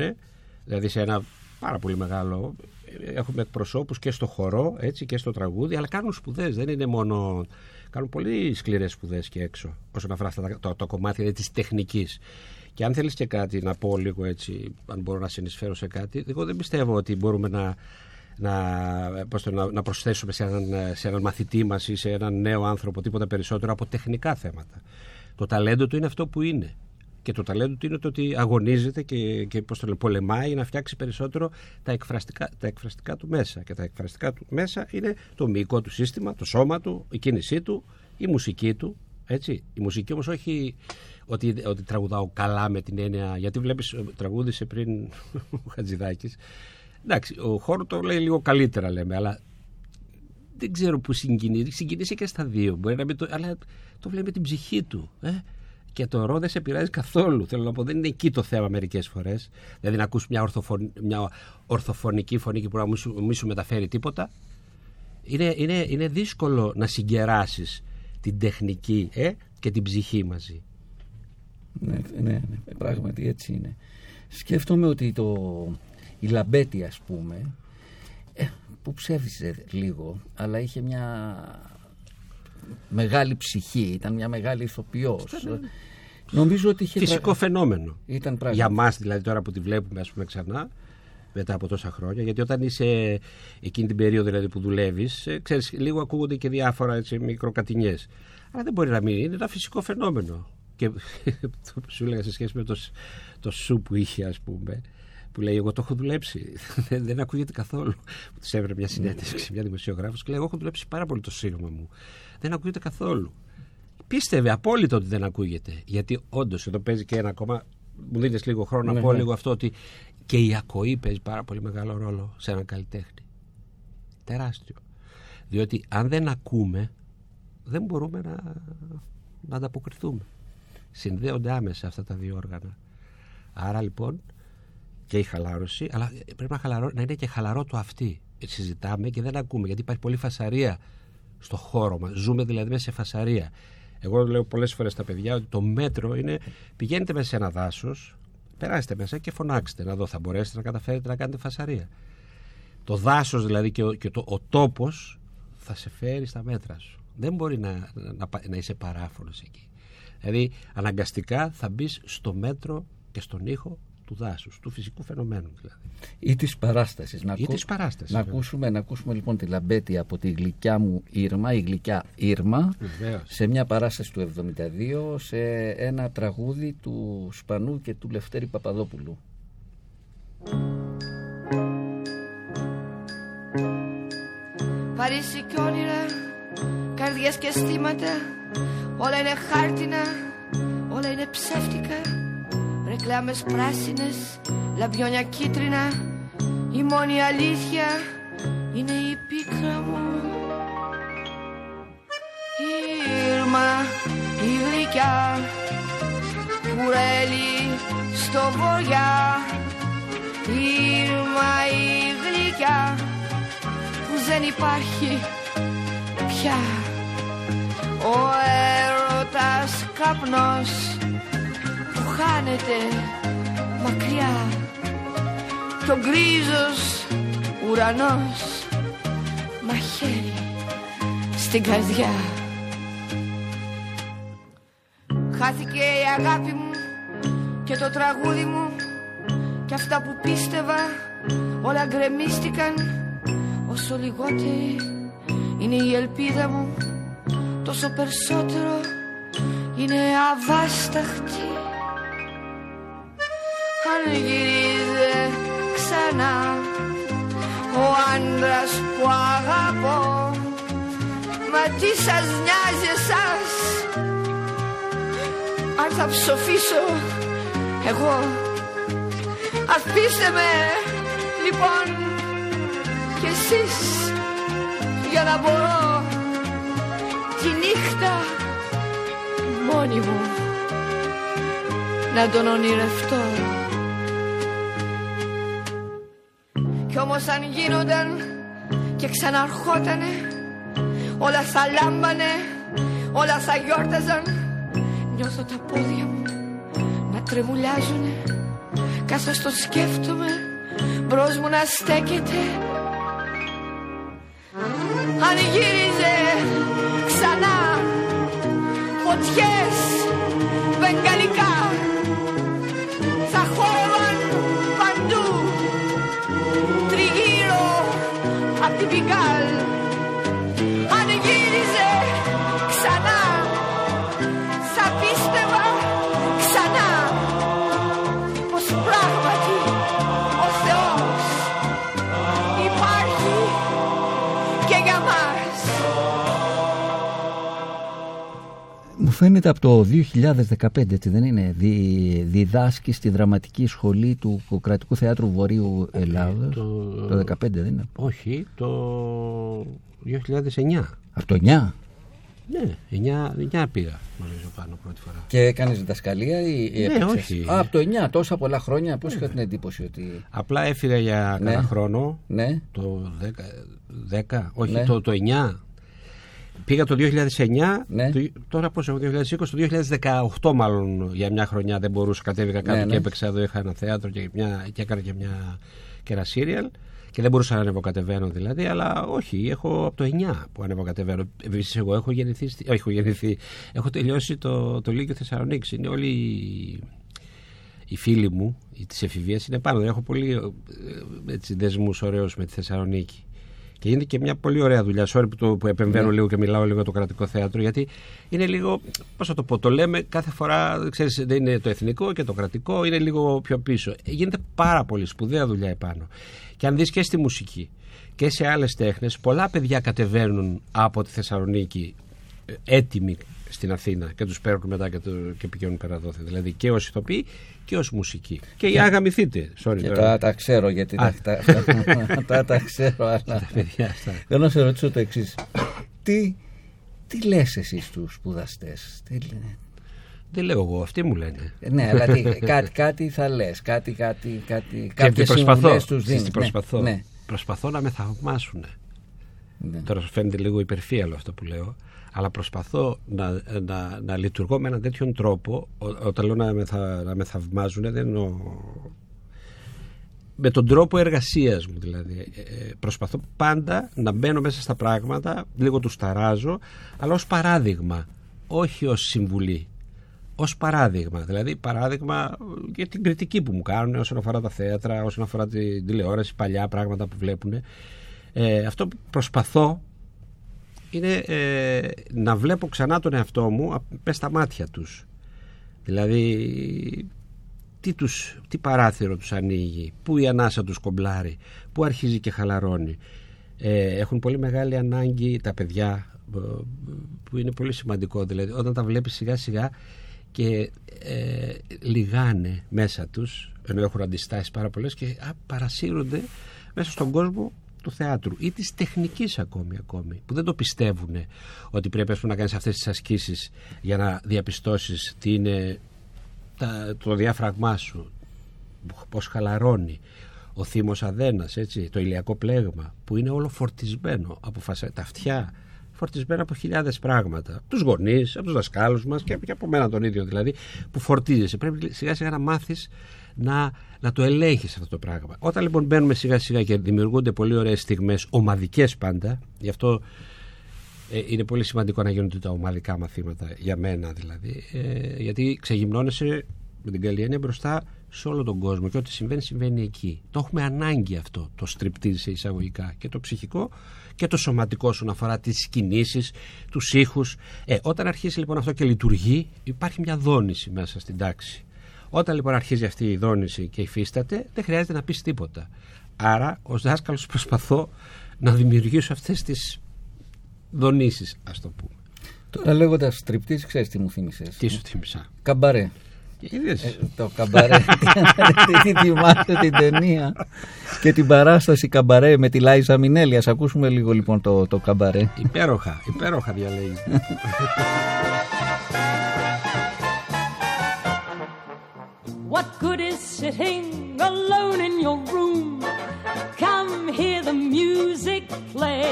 δηλαδή σε ένα πάρα πολύ μεγάλο. Έχουμε εκπροσώπους και στο χορό, έτσι, και στο τραγούδι, αλλά κάνουν σπουδές. Δεν είναι μόνο. Κάνουν πολύ σκληρές σπουδές και έξω, όσον αφορά αυτά τα κομμάτια της τεχνικής. Και αν θέλεις και κάτι να πω λίγο έτσι, αν μπορώ να συνεισφέρω σε κάτι, εγώ δεν πιστεύω ότι μπορούμε να, να, πώς το, να, να προσθέσουμε σε έναν, σε έναν μαθητή μας ή σε έναν νέο άνθρωπο τίποτα περισσότερο από τεχνικά θέματα. Το ταλέντο του είναι αυτό που είναι. Και το ταλέντο του είναι το ότι αγωνίζεται και, και πώς το λέω, πολεμάει να φτιάξει περισσότερο τα εκφραστικά, τα εκφραστικά του μέσα. Και τα εκφραστικά του μέσα είναι το μυϊκό του σύστημα, το σώμα του, η κίνησή του, η μουσική του. Έτσι. Η μουσική όμως όχι ότι, ότι τραγουδάω καλά με την έννοια. Γιατί βλέπεις, τραγούδισε πριν ο Χατζιδάκης. Εντάξει, ο χώρο το λέει λίγο καλύτερα, λέμε, αλλά δεν ξέρω που συγκινήθηκε. Συγκινήθηκε και στα δύο. Μπορεί να το, αλλά το βλέπει την ψυχή του. Ε? Και το ρο δεν σε πειράζει καθόλου. Θέλω να πω, δεν είναι εκεί το θέμα μερικές φορές. Δηλαδή να ακούς μια, ορθοφων, μια ορθοφωνική φωνή και που να μην σου, μη σου μεταφέρει τίποτα. Είναι, είναι, είναι δύσκολο να συγκεράσεις την τεχνική ε? και την ψυχή μαζί. Ναι, ναι, ναι, πράγματι έτσι είναι. Σκέφτομαι ότι το, η Λαμπέτη, ας πούμε, που ψεύδιζε λίγο, αλλά είχε μια μεγάλη ψυχή, ήταν μια μεγάλη ηθοποιός. Ήταν... Νομίζω ότι είχε... Φυσικό φαινόμενο. Ήταν για μας δηλαδή τώρα που τη βλέπουμε, ας πούμε, ξανά, μετά από τόσα χρόνια, γιατί όταν είσαι εκείνη την περίοδο δηλαδή, που δουλεύεις, ξέρεις, λίγο ακούγονται και διάφορα έτσι, μικροκατηνιές. Αλλά δεν μπορεί να μην είναι ένα φυσικό φαινόμενο. Και το σου έλεγα σε σχέση με το, το σου που είχε, ας πούμε, που λέει: εγώ το έχω δουλέψει. Δεν ακούγεται καθόλου. Της έβρε μια συνέντευξη, μια δημοσιογράφος, και λέει: εγώ έχω δουλέψει πάρα πολύ το σύνομα μου. Δεν ακούγεται καθόλου. Πίστευε απόλυτα ότι δεν ακούγεται. Γιατί όντως εδώ παίζει και ένα ακόμα. Μου δίνεις λίγο χρόνο να πω λίγο αυτό, ότι και η ακοή παίζει πάρα πολύ μεγάλο ρόλο σε έναν καλλιτέχνη. Τεράστιο. Διότι αν δεν ακούμε, δεν μπορούμε να, να ανταποκριθούμε. Συνδέονται άμεσα αυτά τα δύο όργανα. Άρα λοιπόν και η χαλάρωση, αλλά πρέπει να, χαλαρώ, να είναι και χαλαρό το αυτή. Συζητάμε και δεν ακούμε, γιατί υπάρχει πολλή φασαρία στο χώρο μας. Ζούμε δηλαδή μέσα σε φασαρία. Εγώ λέω πολλές φορές στα παιδιά ότι το μέτρο είναι: πηγαίνετε μέσα σε ένα δάσος, περάστε μέσα και φωνάξτε να δω, θα μπορέσετε να καταφέρετε να κάνετε φασαρία. Το δάσος δηλαδή και ο, και το, ο τόπος θα σε φέρει στα μέτρα σου. Δεν μπορεί να, να, να, να είσαι παράφωνος εκεί. Δηλαδή αναγκαστικά θα μπεις στο μέτρο και στον ήχο του δάσους, του φυσικού φαινομένου δηλαδή. Ή της παράστασης. Να, Ή ακού... της παράστασης, να, ακούσουμε, να ακούσουμε λοιπόν τη Λαμπέτη από τη Γλυκιά μου Ήρμα, η Γλυκιά Ήρμα, βεβαίως, σε μια παράσταση του εβδομήντα δύο, σε ένα τραγούδι του Σπανού και του Λευτέρη Παπαδόπουλου. Παρίσι κι όνειρα, καρδιές και αισθήματα, όλα είναι χάρτινα, όλα είναι ψεύτικα. Ρεκλάμες πράσινες, λαμπιόνια κίτρινα. Η μόνη αλήθεια είναι η πίκρα μου. Η Ήρμα, η γλυκιά, κουρέλι στο βοριά. Η Ήρμα, η γλυκιά, που δεν υπάρχει πια. Ο έρωτας καπνός που χάνεται μακριά. Τον γκρίζος ουρανός μαχαίρι στην καρδιά. Χάθηκε η αγάπη μου και το τραγούδι μου, και αυτά που πίστευα όλα γκρεμίστηκαν. Όσο λιγότερη είναι η ελπίδα μου, τόσο περισσότερο είναι αβάσταχτη. Αν γυρίζει ξανά ο άντρας που αγαπώ, μα τι σας νοιάζει εσάς, αν θα ψοφήσω εγώ. Αφήστε με λοιπόν κι εσείς, για να μπορώ τη νύχτα μόνη μου να τον ονειρευτώ. Κι όμως αν γίνονταν και ξαναρχότανε, όλα θα λάμπανε, όλα θα γιόρταζαν. Νιώθω τα πόδια μου να τρεμουλιάζουνε, καθώς το σκέφτομαι μπρος μου να στέκεται. Αν γύριζε ξανά, φωτιές βεγγαλικά θα χόρευαν παντού τριγύρω απ' την Πιγκάλ. Αν γύριζε ξανά, θα πίστευα ξανά πως πράγματι ο Θεός υπάρχει και για μας. Μου φαίνεται από το δύο χιλιάδες δεκαπέντε, έτσι δεν είναι, δι, διδάσκει στη δραματική σχολή του Κρατικού Θεάτρου Βορείου Ελλάδος. Okay, το... το δεκαπέντε δεν είναι. Όχι, το δύο χιλιάδες εννιά. Από το εννιά. Ναι, εννιά πήγα νομίζω πάνω πρώτη φορά. Και έκανες διδασκαλία ή έπαιξες? Ναι, όχι. Α, από το εννιά, τόσα πολλά χρόνια, πώς ναι. είχα την εντύπωση ότι... Απλά έφυγα για ναι. κάνα χρόνο, ναι. το δέκα, δέκα όχι ναι. το, το εννιά. Πήγα το δύο χιλιάδες εννιά, ναι. το, τώρα πώς είμαι, δύο χιλιάδες είκοσι, το δύο χιλιάδες δεκαοκτώ μάλλον για μια χρονιά δεν μπορούσα, κατέβηκα κάτω ναι, ναι. και έπαιξα εδώ, είχα ένα θέατρο και, μια, και έκανα και, μια, και ένα σύριαλ. Και δεν μπορούσα να ανεβοκατεβαίνω δηλαδή, αλλά όχι, έχω από το εννιά που ανεβοκατεβαίνω. Επίσης, εγώ έχω γεννηθεί, όχι, έχω, γεννηθεί, έχω τελειώσει το, το Λύκειο Θεσσαλονίκης. Είναι όλοι οι φίλοι μου, της εφηβείας είναι πάνω. Έχω πολύ έτσι, δεσμούς ωραίους με τη Θεσσαλονίκη. Και γίνεται και μια πολύ ωραία δουλειά. Sorry που, το, που επεμβαίνω yeah. λίγο και μιλάω λίγο για το Κρατικό Θέατρο, γιατί είναι λίγο, πώς θα το πω, το λέμε κάθε φορά, ξέρεις, δεν είναι το εθνικό και το κρατικό, είναι λίγο πιο πίσω. Γίνεται πάρα πολύ σπουδαία δουλειά επάνω. Και αν δεις και στη μουσική και σε άλλες τέχνες, πολλά παιδιά κατεβαίνουν από τη Θεσσαλονίκη έτοιμοι στην Αθήνα και τους παίρνουν μετά και, το, και πηγαίνουν πέρα εδώ. Δηλαδή και ως ηθοποιοί και ως μουσική. Και οι αγαμηθείτε. Τα, τα ξέρω γιατί τα, τα, τα, τα, τα ξέρω. Αλλά... τα παιδιά, τα... Θέλω να σε ρωτήσω το εξής. Τι, τι λες εσύ στους σπουδαστές? Τι λένε? Δεν λέω εγώ, αυτοί μου λένε. Ναι, αλλά τι, κάτι, κάτι θα λες, κάτι, κάτι, κάτι, κάποιες συμβουλές τους δίνεις. Ναι, προσπαθώ. Ναι. Προσπαθώ να με θαυμάσουν. Ναι. Τώρα σου φαίνεται λίγο υπερφύαλο αυτό που λέω, αλλά προσπαθώ να, να, να λειτουργώ με έναν τέτοιον τρόπο. Ό, όταν λέω να με, θα, να με θαυμάζουν, δεν εννοώ... με τον τρόπο εργασίας μου δηλαδή. Ε, προσπαθώ πάντα να μπαίνω μέσα στα πράγματα, λίγο τους ταράζω, αλλά ως παράδειγμα, όχι ως συμβουλή. Ως παράδειγμα, δηλαδή παράδειγμα για την κριτική που μου κάνουν όσον αφορά τα θέατρα, όσον αφορά την τηλεόραση, παλιά πράγματα που βλέπουν. Ε, αυτό που προσπαθώ είναι ε, να βλέπω ξανά τον εαυτό μου πες στα μάτια τους. Δηλαδή τι, τους, τι παράθυρο τους ανοίγει, πού η ανάσα τους κομπλάρει, πού αρχίζει και χαλαρώνει. Ε, έχουν πολύ μεγάλη ανάγκη τα παιδιά, που είναι πολύ σημαντικό. Δηλαδή όταν τα βλέπεις σιγά σιγά και ε, λιγάνε μέσα τους, ενώ έχουν αντιστάσεις πάρα πολλές και α, παρασύρονται μέσα στον κόσμο του θεάτρου ή της τεχνικής ακόμη, ακόμη που δεν το πιστεύουν ότι πρέπει ας πούμε, να κάνεις αυτές τις ασκήσεις για να διαπιστώσεις τι είναι τα, το διάφραγμά σου, πώς χαλαρώνει ο θύμος αδένας, έτσι, το ηλιακό πλέγμα που είναι όλο φορτισμένο από φασα... τα αυτιά φορτισμένα από χιλιάδες πράγματα. Από τους γονείς, από τους δασκάλους μας και από μένα τον ίδιο δηλαδή, που φορτίζεσαι. Πρέπει σιγά σιγά να μάθεις να, να το ελέγχεις αυτό το πράγμα. Όταν λοιπόν μπαίνουμε σιγά σιγά και δημιουργούνται πολύ ωραίες στιγμές, ομαδικές πάντα, γι' αυτό ε, είναι πολύ σημαντικό να γίνονται τα ομαδικά μαθήματα για μένα δηλαδή, ε, γιατί ξεγυμνώνεσαι με την καλή έννοια μπροστά σε όλο τον κόσμο και ό,τι συμβαίνει, συμβαίνει εκεί. Το έχουμε ανάγκη αυτό, το στριπτίζει σε εισαγωγικά και το ψυχικό και το σωματικό σου να αφορά τις κινήσεις, τους ήχους. Ε, όταν αρχίσει λοιπόν αυτό και λειτουργεί, υπάρχει μια δόνηση μέσα στην τάξη. Όταν λοιπόν αρχίζει αυτή η δόνηση και υφίσταται, δεν χρειάζεται να πεις τίποτα. Άρα, ως δάσκαλος προσπαθώ να δημιουργήσω αυτές τις δονήσεις, ας το πούμε. Τώρα λέγοντας στριπτής, ξέρεις τι μου θύμισες? Τι σου θύμισα? Καμπαρέ. Ε, το καμπαρέ. Τι θυμάστε την ταινία και την παράσταση Καμπαρέ με τη Λάιζα Μινέλη? Ας ακούσουμε λίγο λοιπόν το, το Καμπαρέ. Υπέροχα, υπέροχα διαλέγει. What good is sitting alone in your room? Come hear the music play.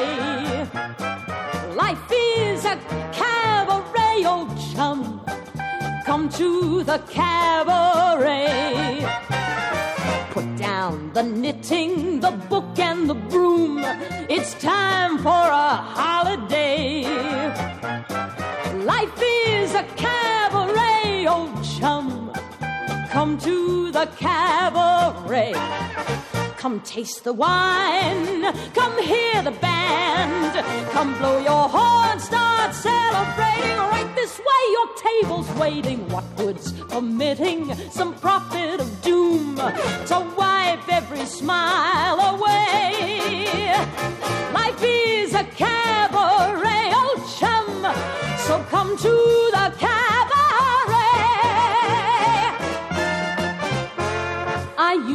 Life is a cabaret, old chum. Come to the cabaret. Put down the knitting, the book and the broom. It's time for a holiday. Life is a cabaret, old chum. Come to the cabaret. Come taste the wine, come hear the band, come blow your horn, start celebrating. Right this way, your table's waiting. What good's omitting some prophet of doom to wipe every smile away? Life is a cabaret, old chum. So come to the cabaret. I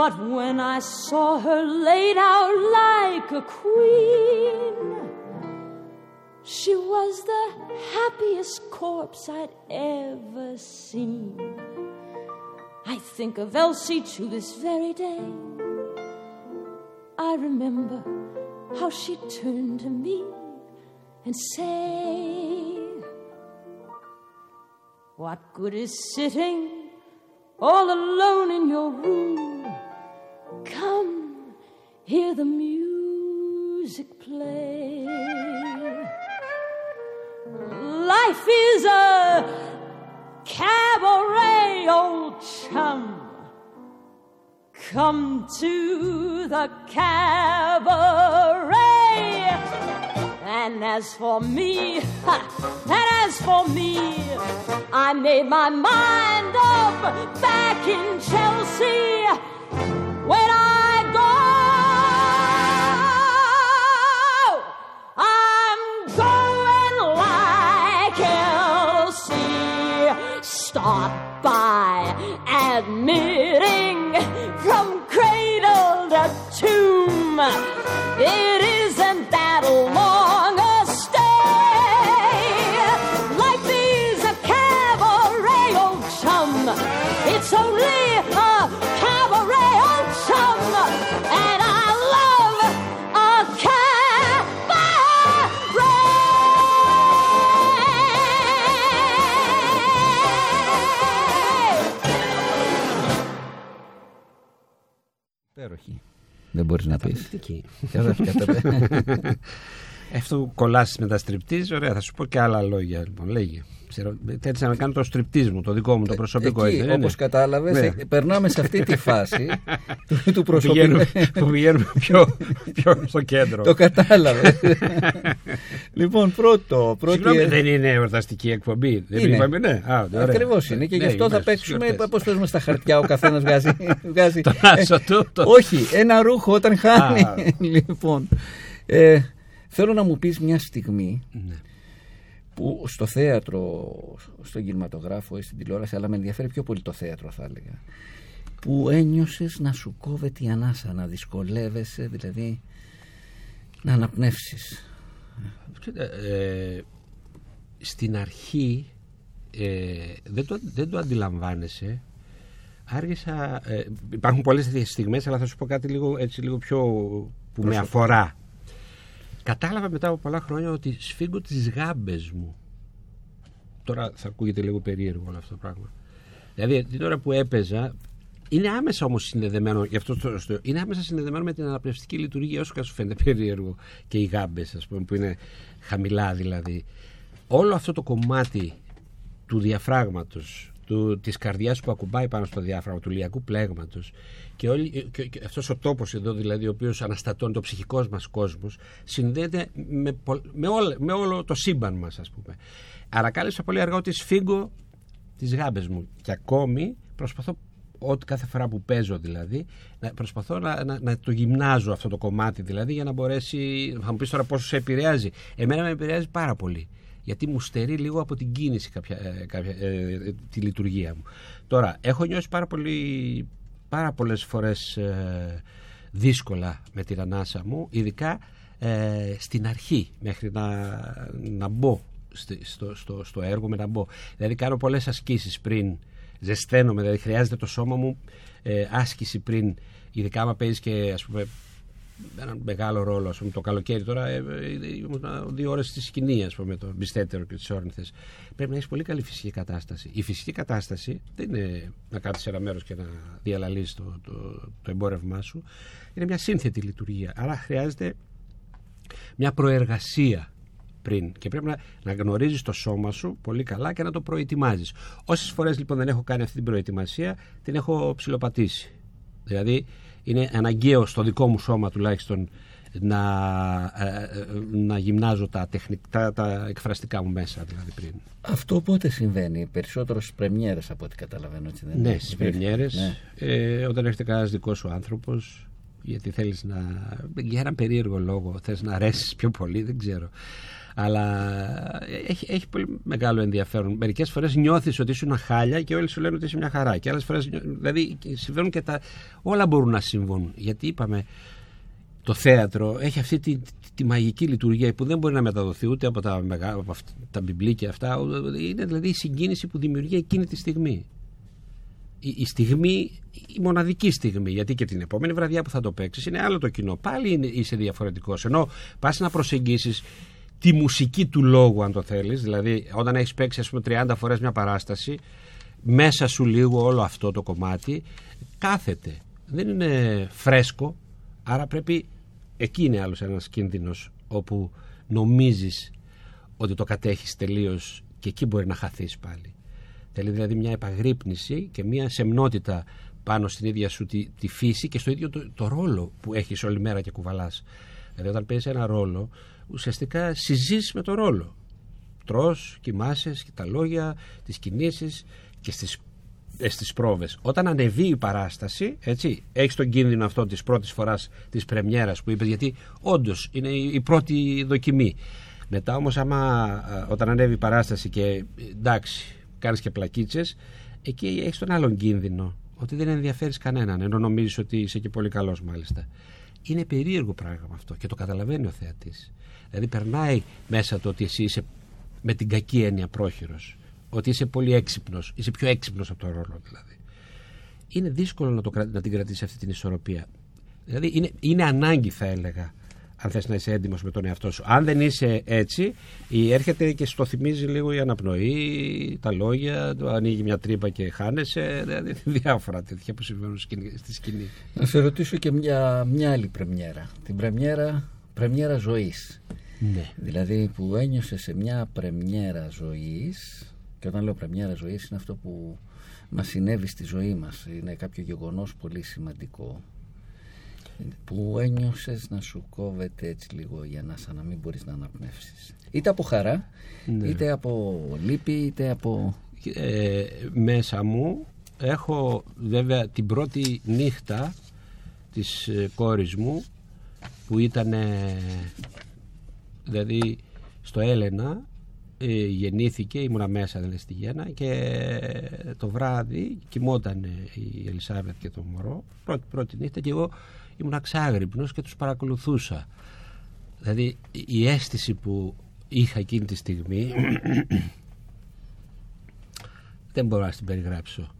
But when I saw her laid out like a queen, she was the happiest corpse I'd ever seen. I think of Elsie to this very day. I remember how she turned to me and say, what good is sitting all alone in your room? Come, hear the music play. Life is a cabaret, old chum. Come to the cabaret. And as for me, ha, and as for me, I made my mind up back in Chelsea when I go, I'm going like Elsie. Start by admitting from cradle to tomb, it isn't that long. It's only a cabaret, old chum, and I love a cabaret. Υπέροχη. Δεν μπορείς να πεις. Αυτό κολλάσεις με τα στριπτίζ, ωραία, θα σου πω και άλλα λόγια. Λοιπόν, λέγε. Θέλησα να κάνω το στριπτίζ μου, το δικό μου, το προσωπικό. Εκεί, όπως κατάλαβες, ναι. Περνάμε σε αυτή τη φάση του, του προσωπικού. Που πηγαίνουμε πιο, πιο στο κέντρο. Το κατάλαβες. Λοιπόν, πρώτο. Συγγνώμη, ε... δεν είναι εορταστική εκπομπή. Δεν είναι. Είπαμε, ναι. Α, ακριβώς είναι και ναι, γι' αυτό θα παίξουμε. Πώς παίζουμε στα χαρτιά, ο καθένας βγάζει. βγάζει. Τον άσο του. Το... Όχι, ένα ρούχο όταν χάνει. Λοιπόν. Ε, θέλω να μου πεις μια στιγμή. Ναι. Που στο θέατρο, στον κινηματογράφο ή στην τηλεόραση, αλλά με ενδιαφέρει πιο πολύ το θέατρο, θα έλεγα, που ένιωσες να σου κόβεται η ανάσα, να δυσκολεύεσαι, δηλαδή να αναπνεύσεις. Ε, στην αρχή ε, δεν, το, δεν το αντιλαμβάνεσαι. Άργησα, ε, υπάρχουν πολλές στιγμές, αλλά θα σου πω κάτι λίγο, έτσι, λίγο πιο που προσωπή. Με αφορά. Κατάλαβα μετά από πολλά χρόνια ότι σφίγγω τις γάμπες μου. Τώρα θα ακούγεται λίγο περίεργο όλο αυτό το πράγμα. Δηλαδή την ώρα που έπαιζα, είναι άμεσα όμως συνδεδεμένο, γι' αυτό το, στο, είναι άμεσα συνδεδεμένο με την αναπνευστική λειτουργία, όσο και σου φαίνεται περίεργο, και οι γάμπες, ας πούμε, που είναι χαμηλά δηλαδή. Όλο αυτό το κομμάτι του διαφράγματος, του, της καρδιάς που ακουμπάει πάνω στο διάφραγμα, του ηλιακού πλέγματος, και, όλη, και, και αυτός ο τόπος εδώ δηλαδή, ο οποίος αναστατώνει, το ψυχικός μας κόσμος, συνδέεται με, με, όλο, με όλο το σύμπαν μας, ας πούμε. Ανακάλυψα πολύ αργά ότι σφίγγω τις γάμπες μου, και ακόμη προσπαθώ, ό,τι κάθε φορά που παίζω δηλαδή, να προσπαθώ να, να, να το γυμνάζω αυτό το κομμάτι δηλαδή, για να μπορέσει. Θα μου πεις τώρα πόσο σε επηρεάζει. Εμένα με επηρεάζει πάρα πολύ, γιατί μου στερεί λίγο από την κίνηση κάποια, κάποια, ε, τη λειτουργία μου. Τώρα, έχω νιώσει πάρα, πολύ, πάρα πολλές φορές ε, δύσκολα με την ανάσα μου, ειδικά ε, στην αρχή, μέχρι να, να μπω στο, στο, στο έργο με να μπω. Δηλαδή κάνω πολλές ασκήσεις πριν, ζεσταίνομαι, δηλαδή χρειάζεται το σώμα μου ε, άσκηση πριν, ειδικά άμα παίζεις και, ας πούμε, έναν μεγάλο ρόλο, ας πούμε, το καλοκαίρι τώρα ήμουν δύο ώρες στη σκηνή, ας πούμε, το Μπιστέτερο και τις Όρνηθες. Πρέπει να έχεις πολύ καλή φυσική κατάσταση. Η φυσική κατάσταση δεν είναι να κάτσεις ένα μέρος και να διαλαλείς το, το, το εμπόρευμά σου. Είναι μια σύνθετη λειτουργία, άρα χρειάζεται μια προεργασία πριν. Και πρέπει να, να γνωρίζεις το σώμα σου πολύ καλά και να το προετοιμάζεις. Όσες φορές λοιπόν δεν έχω κάνει αυτή την προετοιμασία, την έχω ψιλοπατήσει. Δηλαδή είναι αναγκαίο στο δικό μου σώμα τουλάχιστον να, να γυμνάζω τα τεχνικά, τα εκφραστικά μου μέσα δηλαδή πριν. Αυτό πότε συμβαίνει? Περισσότερο στις πρεμιέρες από ό,τι καταλαβαίνω, έτσι δεν? Ναι, στις πρεμιέρες, ναι. Ε, όταν έρχεται κανένας δικός σου άνθρωπος, γιατί θέλεις να, για έναν περίεργο λόγο θες να αρέσεις πιο πολύ, δεν ξέρω, αλλά έχει, έχει πολύ μεγάλο ενδιαφέρον. Μερικές φορές νιώθεις ότι είσαι μια χάλια και όλοι σου λένε ότι είσαι μια χαρά, και άλλες φορές, δηλαδή συμβαίνουν και τα, όλα μπορούν να συμβούν, γιατί είπαμε το θέατρο έχει αυτή τη, τη, τη μαγική λειτουργία που δεν μπορεί να μεταδοθεί ούτε από τα, από τα μπιμπλίκια αυτά. Είναι δηλαδή η συγκίνηση που δημιουργεί εκείνη τη στιγμή. Η, η στιγμή, η μοναδική στιγμή. Γιατί και την επόμενη βραδιά που θα το παίξεις είναι άλλο το κοινό. Πάλι είναι, είσαι διαφορετικός. Ενώ πας να προσεγγίσεις τη μουσική του λόγου, αν το θέλεις. Δηλαδή, όταν έχεις παίξει, ας πούμε, τριάντα φορές μια παράσταση, μέσα σου λίγο όλο αυτό το κομμάτι κάθεται. Δεν είναι φρέσκο. Άρα πρέπει, εκεί είναι άλλος ένας κίνδυνος, όπου νομίζεις ότι το κατέχεις τελείως και εκεί μπορεί να χαθείς πάλι. Θέλει δηλαδή μια επαγρύπνηση και μια σεμνότητα πάνω στην ίδια σου τη, τη φύση και στο ίδιο το, το ρόλο που έχεις όλη μέρα και κουβαλάς. Δηλαδή όταν παίζεις ένα ρόλο, ουσιαστικά συζείς με το ρόλο. Τρως, κοιμάσαι, και τα λόγια, τις κινήσεις και στις στις πρόβες. Όταν ανεβεί η παράσταση, έτσι, έχεις τον κίνδυνο αυτό της πρώτης φοράς της πρεμιέρας που είπες, γιατί όντως είναι η πρώτη δοκιμή. Μετά όμως άμα, όταν ανέβει η παράσταση και εντάξει, κάνεις και πλακίτσες, εκεί έχεις τον άλλον κίνδυνο, ότι δεν ενδιαφέρεις κανέναν, ενώ νομίζεις ότι είσαι και πολύ καλός μάλιστα. Είναι περίεργο πράγμα αυτό και το καταλαβαίνει ο θεατής. Δηλαδή περνάει μέσα το ότι εσύ είσαι με την κακή έννοια πρόχειρος, ότι είσαι πολύ έξυπνος, είσαι πιο έξυπνος από τον ρόλο δηλαδή. Είναι δύσκολο να, το, να την κρατήσεις αυτή την ισορροπία. Δηλαδή είναι, είναι ανάγκη, θα έλεγα, αν θες να είσαι έντιμος με τον εαυτό σου. Αν δεν είσαι έτσι, έρχεται και στο θυμίζει λίγο η αναπνοή, τα λόγια, το ανοίγει μια τρύπα και χάνεσαι, δηλαδή διάφορα τέτοια που συμβαίνουν στη σκηνή. Να σε ρωτήσω και μια, μια άλλη πρεμιέρα, την πρεμιέρα, πρεμιέρα ζωής. Ναι. Δηλαδή που ένιωσε σε μια πρεμιέρα ζωής. Και όταν λέω πρεμιέρα ζωής, είναι αυτό που μας συνέβη στη ζωή μας. Είναι κάποιο γεγονός πολύ σημαντικό που ένιωσες να σου κόβεται έτσι λίγο για να, σαν να μην μπορείς να αναπνεύσεις. Είτε από χαρά, ναι, είτε από λύπη, είτε από... Ε, μέσα μου έχω βέβαια την πρώτη νύχτα της κόρης μου που ήταν δηλαδή στο Έλενα. Γεννήθηκε, ήμουνα μέσα δηλαδή στη Γέννα, και το βράδυ κοιμόταν η Ελισάβετ και το μωρό πρώτη, πρώτη νύχτα, και εγώ ήμουν αξάγρυπνος και τους παρακολουθούσα. Δηλαδή η αίσθηση που είχα εκείνη τη στιγμή δεν μπορώ να την περιγράψω.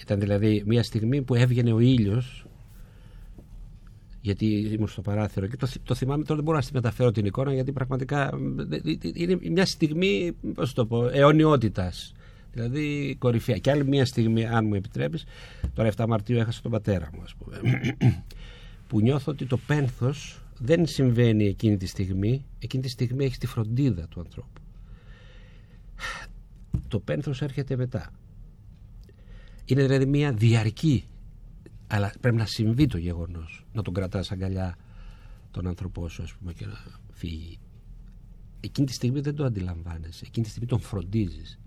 Ήταν δηλαδή μια στιγμή που έβγαινε ο ήλιος, γιατί ήμουν στο παράθυρο και το, το θυμάμαι τώρα, δεν μπορώ να στη μεταφέρω την εικόνα, γιατί πραγματικά είναι μια στιγμή, πώς το πω, αιωνιότητας, δηλαδή κορυφαία. Και άλλη μια στιγμή, αν μου επιτρέπεις, τώρα εφτά Μαρτίου έχασα τον πατέρα μου, ας πούμε, που νιώθω ότι το πένθος δεν συμβαίνει εκείνη τη στιγμή. Εκείνη τη στιγμή έχεις τη φροντίδα του ανθρώπου, το πένθος έρχεται μετά. Είναι δηλαδή μια διαρκή, αλλά πρέπει να συμβεί το γεγονός, να τον κρατάς αγκαλιά τον άνθρωπό σου, ας πούμε, και να φύγει. Εκείνη τη στιγμή δεν το αντιλαμβάνεσαι, εκείνη τη στιγμή τον φροντίζεις.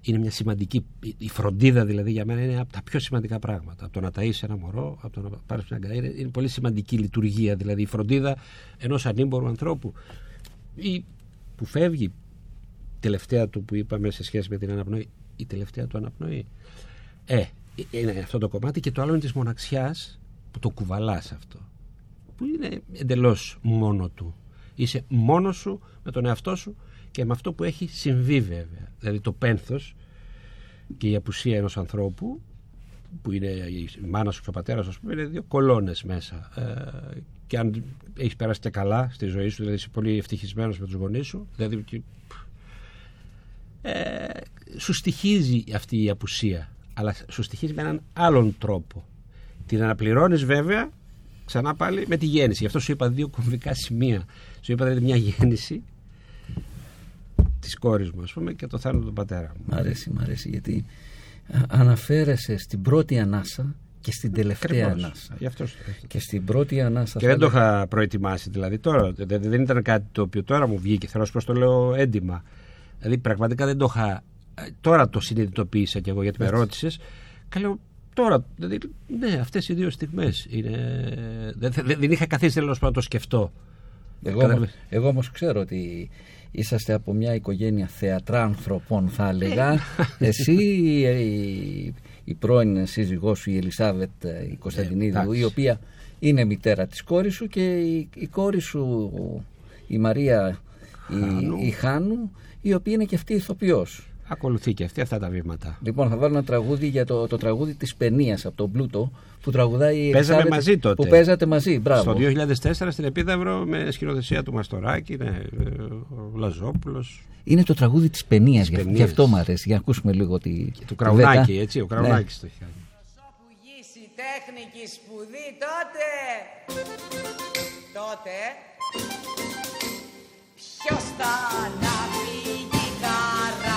Είναι μια σημαντική, η φροντίδα δηλαδή για μένα είναι από τα πιο σημαντικά πράγματα. Από το να ταΐσεις ένα μωρό, από το να πάρεις μια αγκαλιά, είναι, είναι πολύ σημαντική λειτουργία. Δηλαδή η φροντίδα ενός ανήμπορου ανθρώπου ή που φεύγει, τελευταία του που είπαμε σε σχέση με την αναπνοή, η τελευταία του αναπνοή. Ε, είναι αυτό το κομμάτι, και το άλλο είναι της μοναξιάς που το κουβαλάς αυτό, που είναι εντελώς μόνο του. Είσαι μόνος σου με τον εαυτό σου και με αυτό που έχει συμβεί βέβαια. Δηλαδή το πένθος και η απουσία ενός ανθρώπου, που είναι η μάνα σου και ο πατέρας, ας πούμε, είναι δύο κολόνες μέσα. Ε, και αν έχεις περάσει και καλά στη ζωή σου, δηλαδή είσαι πολύ ευτυχισμένος με τους γονείς σου, δηλαδή ε, σου στοιχίζει αυτή η απουσία, αλλά σου στοιχίζει με έναν άλλον τρόπο. Την αναπληρώνεις βέβαια ξανά πάλι με τη γέννηση. Γι' αυτό σου είπα δύο κομβικά σημεία. Σου είπα δηλαδή μια γέννηση της κόρης μου, ας πούμε, και το θάνατο του πατέρα μου. Μ' αρέσει, μ' αρέσει, γιατί αναφέρεσαι στην πρώτη ανάσα και στην τελευταία Ακριβώς. ανάσα. Γι' αυτό και στην πρώτη ανάσα. Και δεν το είχα προετοιμάσει, δηλαδή τώρα. Δηλαδή, δεν ήταν κάτι το οποίο τώρα μου βγήκε. Θέλω να σου πω, το λέω έντιμα. Δηλαδή, πραγματικά δεν το είχα. Τώρα το συνειδητοποίησα κι εγώ, γιατί με ρώτησες. Και λέω τώρα. Δηλαδή, ναι, αυτές οι δύο στιγμές είναι. Δεν, δεν είχα καθίσει, θέλω να το σκεφτώ. Εγώ, Κατά... όμως, εγώ όμως ξέρω ότι είσαστε από μια οικογένεια θεατρά ανθρωπών, θα έλεγα. Εσύ, η, η πρώην σύζυγός σου, η Ελισάβετ η Κωνσταντινίδου, ε, η οποία είναι μητέρα της κόρης σου, και η, η κόρη σου, η Μαρία Χάνου. Η, η Χάνου, η οποία είναι και αυτή ηθοποιός. Ακολουθεί και αυτή αυτά τα βήματα. Λοιπόν, θα βάλω ένα τραγούδι για το, το τραγούδι της Παινίας από τον Πλούτο που τραγουδάει η Ελισάβετ. Παίζαμε μαζί τότε. Που παίζατε μαζί, μπράβο. Στο δύο χιλιάδες τέσσερα στην Επίδαυρο με σκηνοθεσία του Μαστοράκη, ναι, ο Λαζόπουλος. Είναι το τραγούδι της Παινίας, γι' γι' αυτό μου αρέσει. Για να ακούσουμε λίγο τη. Και του Κραουνάκη, βέτα. Έτσι, ο Κραουνάκης, ναι, το έχει. Που γύσει τέχνικη σπουδή τότε. Τότε. Ποιος θα ανάβει την καράβη.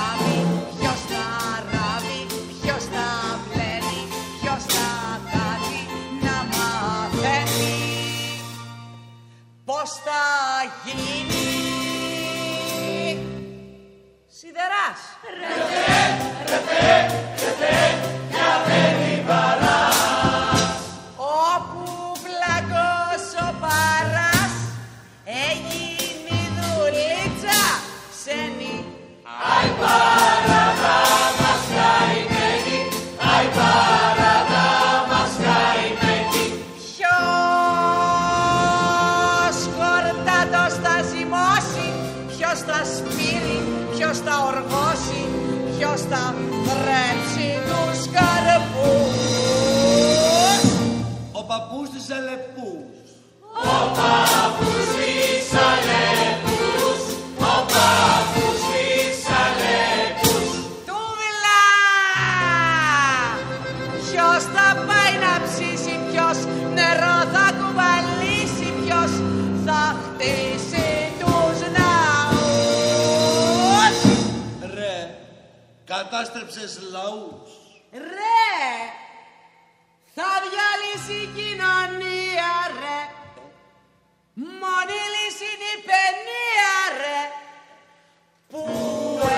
Πώς θα γίνει σιδεράς. Ρε θε, ρε θε, ρε θε, για μπαίνει παράς. Όπου πλάκος ο παράς έγινε η δουλίτσα ξένη. Άι παρά τα μας καημένη, άι παρά τα μας καημένη. Ποιος θα σπείρει, ποιος θα οργώσει, ποιος θα βρέψει τους καρπούς. Ο παππούς της Αλεπούς. Ο παππούς της Αλεπούς. Ο παππούς της Αλεπούς. Τούβλα! Ποιος θα πάει να ψήσει, ποιος νερό θα κουβαλήσει, ποιος θα χτίσει. Κατάστρεψες λαούς. Ρε, θα διαλύσει η κοινωνία, ρε. Μόνη λύση είναι η παινία, ρε. Που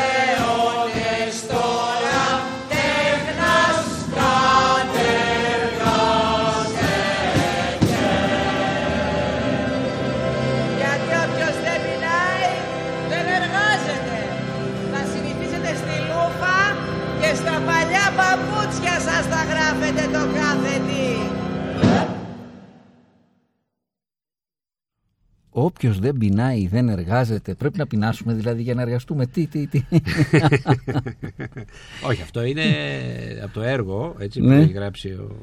αιώνες τώρα τέχνας κατεργάζεται. Γιατί όποιος δεν μιλάει, δεν εργάζεται. Θα συνηθίσετε στη λούπα και στα παλιά παπούτσια σας θα γράφετε το κάθε τι. Όποιος δεν πεινάει, δεν εργάζεται. Πρέπει να πεινάσουμε δηλαδή για να εργαστούμε. Τι, τι, τι. Όχι, αυτό είναι από το έργο, έτσι, που έχει γράψει ο,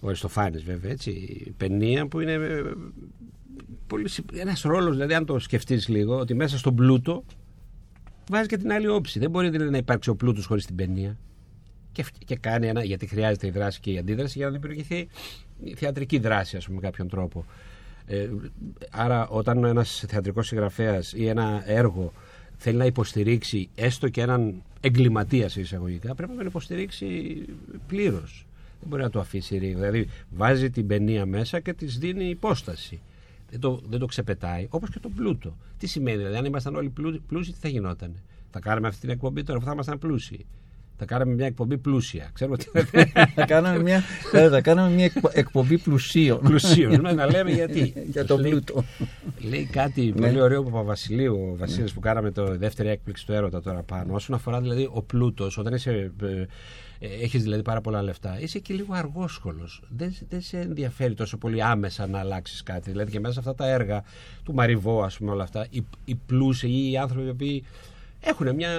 ο Αριστοφάνης, βέβαια, έτσι. Η Παινία που είναι πολύ, ένας ρόλος, δηλαδή αν το σκεφτείς λίγο, ότι μέσα στον πλούτο βάζει και την άλλη όψη. Δεν μπορεί δηλαδή να υπάρξει ο πλούτος χωρίς την παινία. Και, και κάνει ένα, γιατί χρειάζεται η δράση και η αντίδραση για να δημιουργηθεί η θεατρική δράση, ας πούμε, με κάποιον τρόπο. Ε, άρα, όταν ένας θεατρικός συγγραφέας ή ένα έργο θέλει να υποστηρίξει έστω και έναν εγκληματία σε εισαγωγικά, πρέπει να τον υποστηρίξει πλήρως. Δεν μπορεί να το αφήσει ρίγο. Δηλαδή, βάζει την παινία μέσα και της δίνει υπόσταση. Δεν το, δεν το ξεπετάει, όπως και τον πλούτο. Τι σημαίνει, δηλαδή, αν ήμασταν όλοι πλούσιοι, τι θα γινόταν. Θα κάναμε αυτή την εκπομπή τώρα που θα ήμασταν πλούσιοι. Θα κάναμε μια εκπομπή πλούσια. Ξέρω τι. Θα κάναμε μια, θα κάναμε μια εκπομπή πλουσίων. Πλουσίων, να λέμε γιατί. Για τον πλούτο. Λέει κάτι πολύ ωραίο από Παπαβασιλείου, ο Βασίλης, που κάναμε το δεύτερη έκπληξη του έρωτα τώρα πάνω. Όσον αφορά δηλαδή ο πλούτος, όταν είσαι. Έχεις δηλαδή πάρα πολλά λεφτά. Είσαι και λίγο αργόσχολος. Δεν, δεν σε ενδιαφέρει τόσο πολύ άμεσα να αλλάξεις κάτι. Δηλαδή και μέσα σε αυτά τα έργα του Μαριβό, ας πούμε, όλα αυτά, οι, οι πλούσιοι ή οι άνθρωποι οι οποίοι έχουν μια,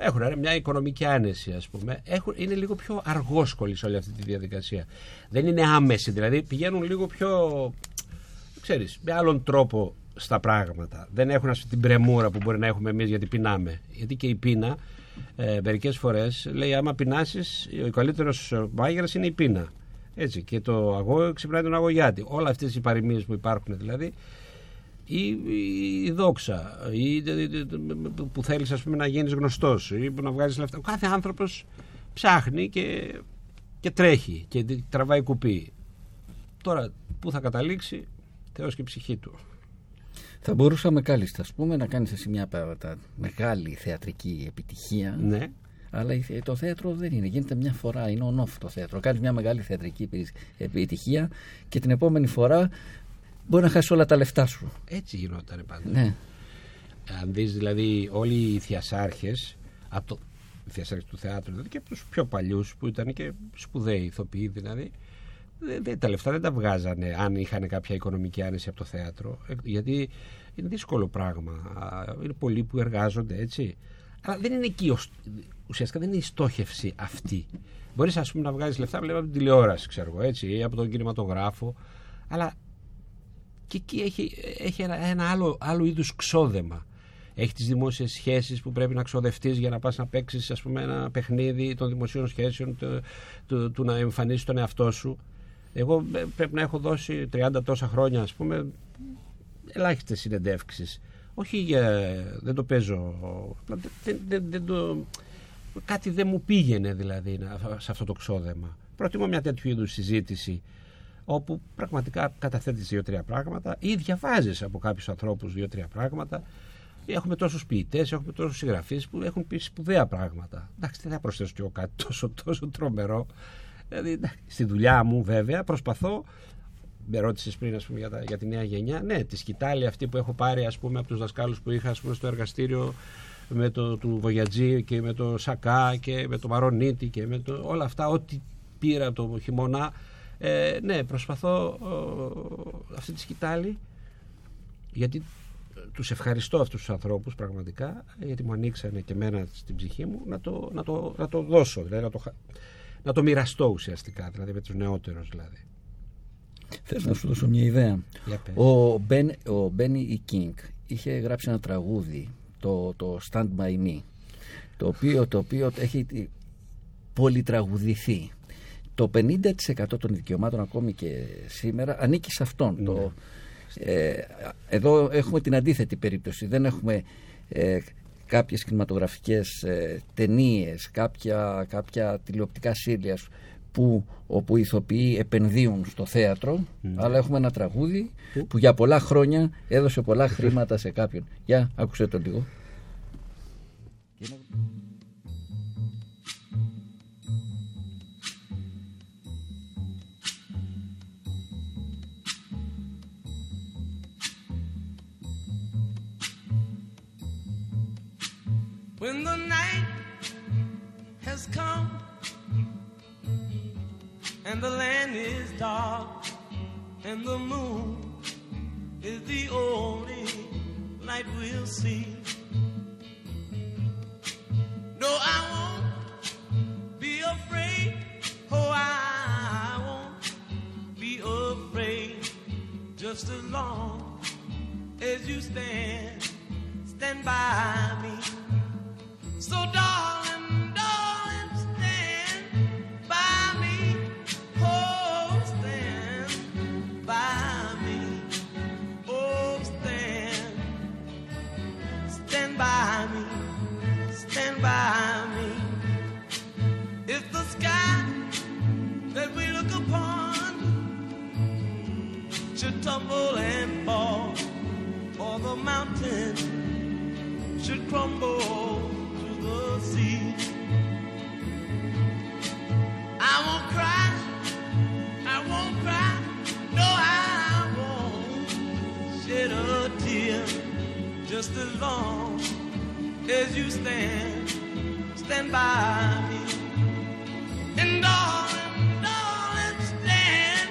έχουν μια οικονομική άνεση, ας πούμε, έχουν, είναι λίγο πιο αργόσχολοι σε όλη αυτή τη διαδικασία. Δεν είναι άμεση, δηλαδή πηγαίνουν λίγο πιο, ξέρεις, με άλλον τρόπο στα πράγματα. Δεν έχουν αυτή την πρεμούρα που μπορεί να έχουμε εμείς γιατί πεινάμε. Γιατί και η πείνα. Ε, μερικές φορές λέει, άμα πεινάσεις, ο καλύτερος μάγειρας είναι η πείνα. Έτσι, και το αγώ ξυπνάει τον αγωγιάτη. Όλα αυτές οι παροιμίες που υπάρχουν δηλαδή ή η δόξα, ή που θέλεις, ας πούμε, να γίνεις γνωστός ή που να βγάζεις λεφτά. Ο κάθε άνθρωπος ψάχνει και, και τρέχει και τραβάει κουπί. Τώρα που θα καταλήξει, Θεός και η ψυχή του. Θα μπορούσαμε κάλλιστα, ας πούμε, να κάνεις εσύ μια μεγάλη θεατρική επιτυχία. Ναι. Αλλά το θέατρο δεν είναι. Γίνεται μια φορά, είναι on-off το θέατρο. Κάνεις μια μεγάλη θεατρική επιτυχία και την επόμενη φορά μπορεί να χάσεις όλα τα λεφτά σου. Έτσι γινόταν πάντα. Ναι. Αν δεις δηλαδή όλοι οι θειασάρχες, από το θειασάρχες του θεάτρου δηλαδή, και από τους πιο παλιούς που ήταν και σπουδαίοι ηθοποιοί δηλαδή, δε, δε, τα λεφτά δεν τα βγάζανε αν είχαν κάποια οικονομική άνεση από το θέατρο. Γιατί είναι δύσκολο πράγμα. Είναι πολλοί που εργάζονται έτσι. Αλλά δεν είναι εκεί, ουσιαστικά δεν είναι η στόχευση αυτή. Μπορείς, ας πούμε, να βγάζεις λεφτά βλέπω, από την τηλεόραση, ξέρω εγώ, έτσι, ή από τον κινηματογράφο, αλλά και εκεί έχει, έχει ένα, ένα άλλο, άλλο είδους ξόδεμα. Έχει τις δημόσιες σχέσεις που πρέπει να ξοδευτείς για να πας να παίξεις, ας πούμε, ένα παιχνίδι των δημοσίων σχέσεων, του το, το να εμφανίσεις τον εαυτό σου. Εγώ πρέπει να έχω δώσει τριάντα τόσα χρόνια, ας πούμε, ελάχιστες συνεντεύξεις. Όχι για... δεν το παίζω... Δεν, δεν, δεν το... Κάτι δεν μου πήγαινε δηλαδή σε αυτό το ξόδεμα. Προτιμώ μια τέτοιου είδους συζήτηση όπου πραγματικά καταθέτεις δύο-τρία πράγματα ή διαβάζεις από κάποιους ανθρώπους δύο-τρία πράγματα. Έχουμε τόσους ποιητές, έχουμε τόσους συγγραφείς που έχουν πει σπουδαία πράγματα. Εντάξει, δεν θα προσθέσω κι εγώ κάτι τόσο, τόσο τρομερό. Δηλαδή, στη δουλειά μου βέβαια προσπαθώ. Με ρώτησες πριν, ας πούμε, για, τα, για τη νέα γενιά. Ναι, τη σκητάλη αυτή που έχω πάρει, ας πούμε, από τους δασκάλους που είχα, ας πούμε, στο εργαστήριο με το, του Βοιατζή και με το ΣΑΚΑ και με το ΜΑΡΟΝΙΤΙ και με το, όλα αυτά, ό,τι πήρα το χειμώνα. Ε, ναι, προσπαθώ ε, αυτή τη σκητάλη, γιατί τους ευχαριστώ αυτούς τους ανθρώπους πραγματικά, γιατί μου ανοίξανε και εμένα στην ψυχή μου, να το, να το, να το δώσω, δηλαδή, να, το, να το μοιραστώ ουσιαστικά, δηλαδή με τους νεότερους δηλαδή. Θέλω να σου δώσω μια ιδέα. Ο Μπεν, ο Μπεν Ι. Κινγκ είχε γράψει ένα τραγούδι, το, το Stand By Me, το οποίο, το οποίο έχει πολυτραγουδηθεί. Το πενήντα τοις εκατό των δικαιωμάτων ακόμη και σήμερα ανήκει σε αυτόν. Ναι. Το, ε, εδώ έχουμε την αντίθετη περίπτωση. Δεν έχουμε ε, κάποιες κινηματογραφικές ε, ταινίες, κάποια, κάποια τηλεοπτικά σύρια που, όπου οι ηθοποιοί επενδύουν στο θέατρο, mm. αλλά έχουμε ένα τραγούδι mm. που για πολλά χρόνια έδωσε πολλά χρήματα σε κάποιον. Για, άκουσε το λίγο. When the night has come and the land is dark, and the moon is the only light we'll see. No, I won't be afraid. Oh, I won't be afraid. Just as long as you stand, stand by me. So, darling, darling, stand by me. By me, stand by me. If the sky that we look upon should tumble and fall, or the mountain should crumble to the sea, I won't cry, I won't cry, no, I won't shed a tear. Just as long as you stand, stand by me. And darling, darling, stand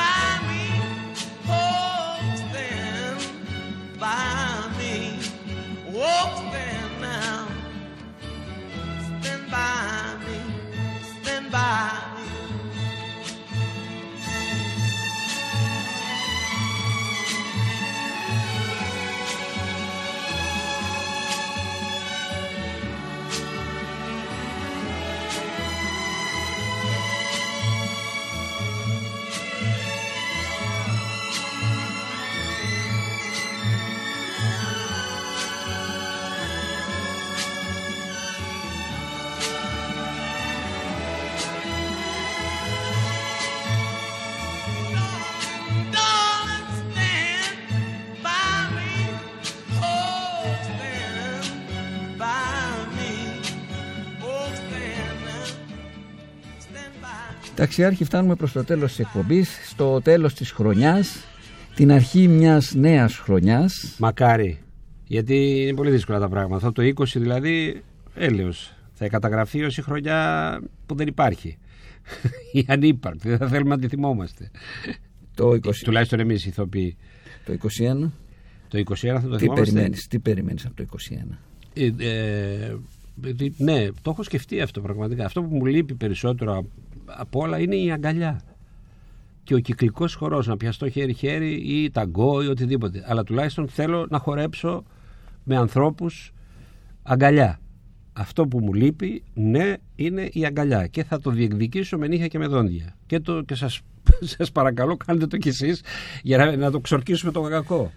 by me. Oh, stand by me. Oh, stand now. Stand by me. Stand by me. Ταξιάρχη, φτάνουμε προς το τέλος της εκπομπής, στο τέλος της χρονιάς, την αρχή μιας νέας χρονιάς. Μακάρι, γιατί είναι πολύ δύσκολα τα πράγματα. Αυτό το είκοσι δηλαδή, έλεος, θα καταγραφεί ως η χρονιά που δεν υπάρχει. Η ανύπαρκτη, δεν θα θέλουμε να τη θυμόμαστε. Το είκοσι... Τουλάχιστον εμείς οι ηθοποιοί. Το είκοσι ένα. Το είκοσι ένα θα το τι θυμόμαστε. Περιμένεις, τι περιμένεις από το είκοσι ένα? Ε, ε, ναι, το έχω σκεφτεί αυτό πραγματικά. Αυτό που μου λείπει περισσότερο από όλα είναι η αγκαλιά. Και ο κυκλικός χορός, να πιαστώ χέρι-χέρι ή ταγκό ή οτιδήποτε. Αλλά τουλάχιστον θέλω να χορέψω με ανθρώπους αγκαλιά. Αυτό που μου λείπει, ναι, είναι η αγκαλιά. Και θα το διεκδικήσω με νύχια και με δόντια. Και, το, και σας, σας παρακαλώ, κάντε το κι εσείς για να, να το ξορκίσουμε το κακό.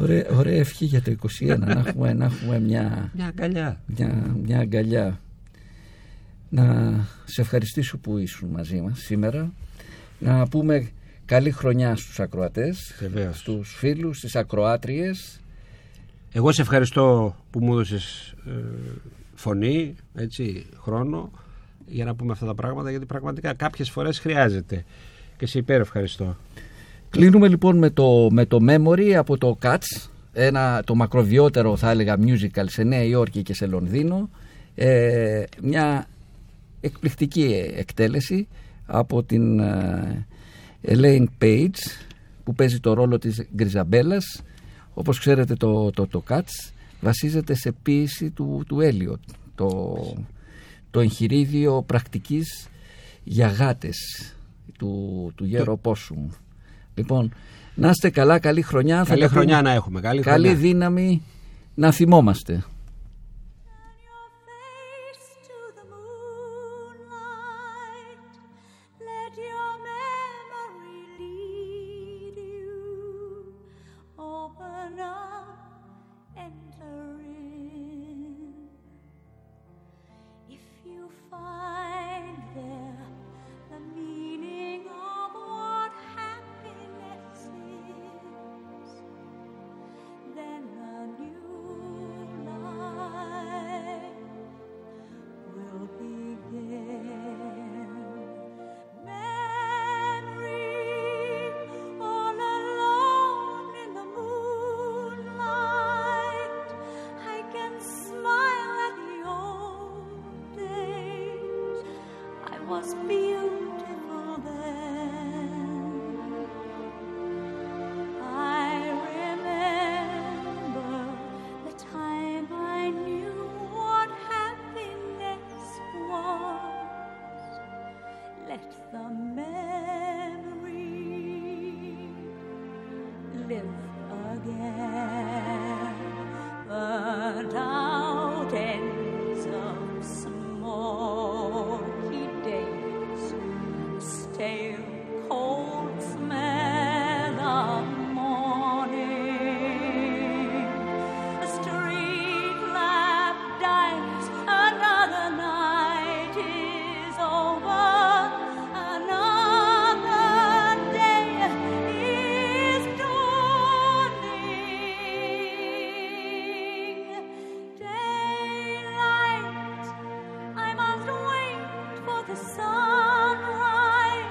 Ωραία, ωραία ευχή για το είκοσι ένα. να, έχουμε, να έχουμε μια, μια, αγκαλιά. Μια, μια αγκαλιά. Να σε ευχαριστήσω που ήσουν μαζί μας σήμερα. Να πούμε καλή χρονιά στους ακροατές, βεβαίως, στους φίλους, στις ακροάτριες. Εγώ σε ευχαριστώ που μου έδωσες ε, φωνή, έτσι, χρόνο για να πούμε αυτά τα πράγματα, γιατί πραγματικά κάποιες φορές χρειάζεται. Και σε υπέρ ευχαριστώ. Κλείνουμε λοιπόν με το, με το Memory από το Cats, ένα, το μακροβιότερο θα έλεγα musical σε Νέα Υόρκη και σε Λονδίνο. Ε, μια εκπληκτική εκτέλεση από την uh, Elaine Page, που παίζει το ρόλο της Γκριζαμπέλλας. Όπως ξέρετε, το, το, το Cats βασίζεται σε ποίηση του, του Έλιο, το, το εγχειρίδιο πρακτικής για γάτες του, του Γέρο Πόσουμ. Λοιπόν, να είστε καλά, καλή χρονιά. Καλή χρονιά πούμε, να έχουμε. Καλή, καλή δύναμη να θυμόμαστε. Sunrise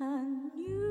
and you.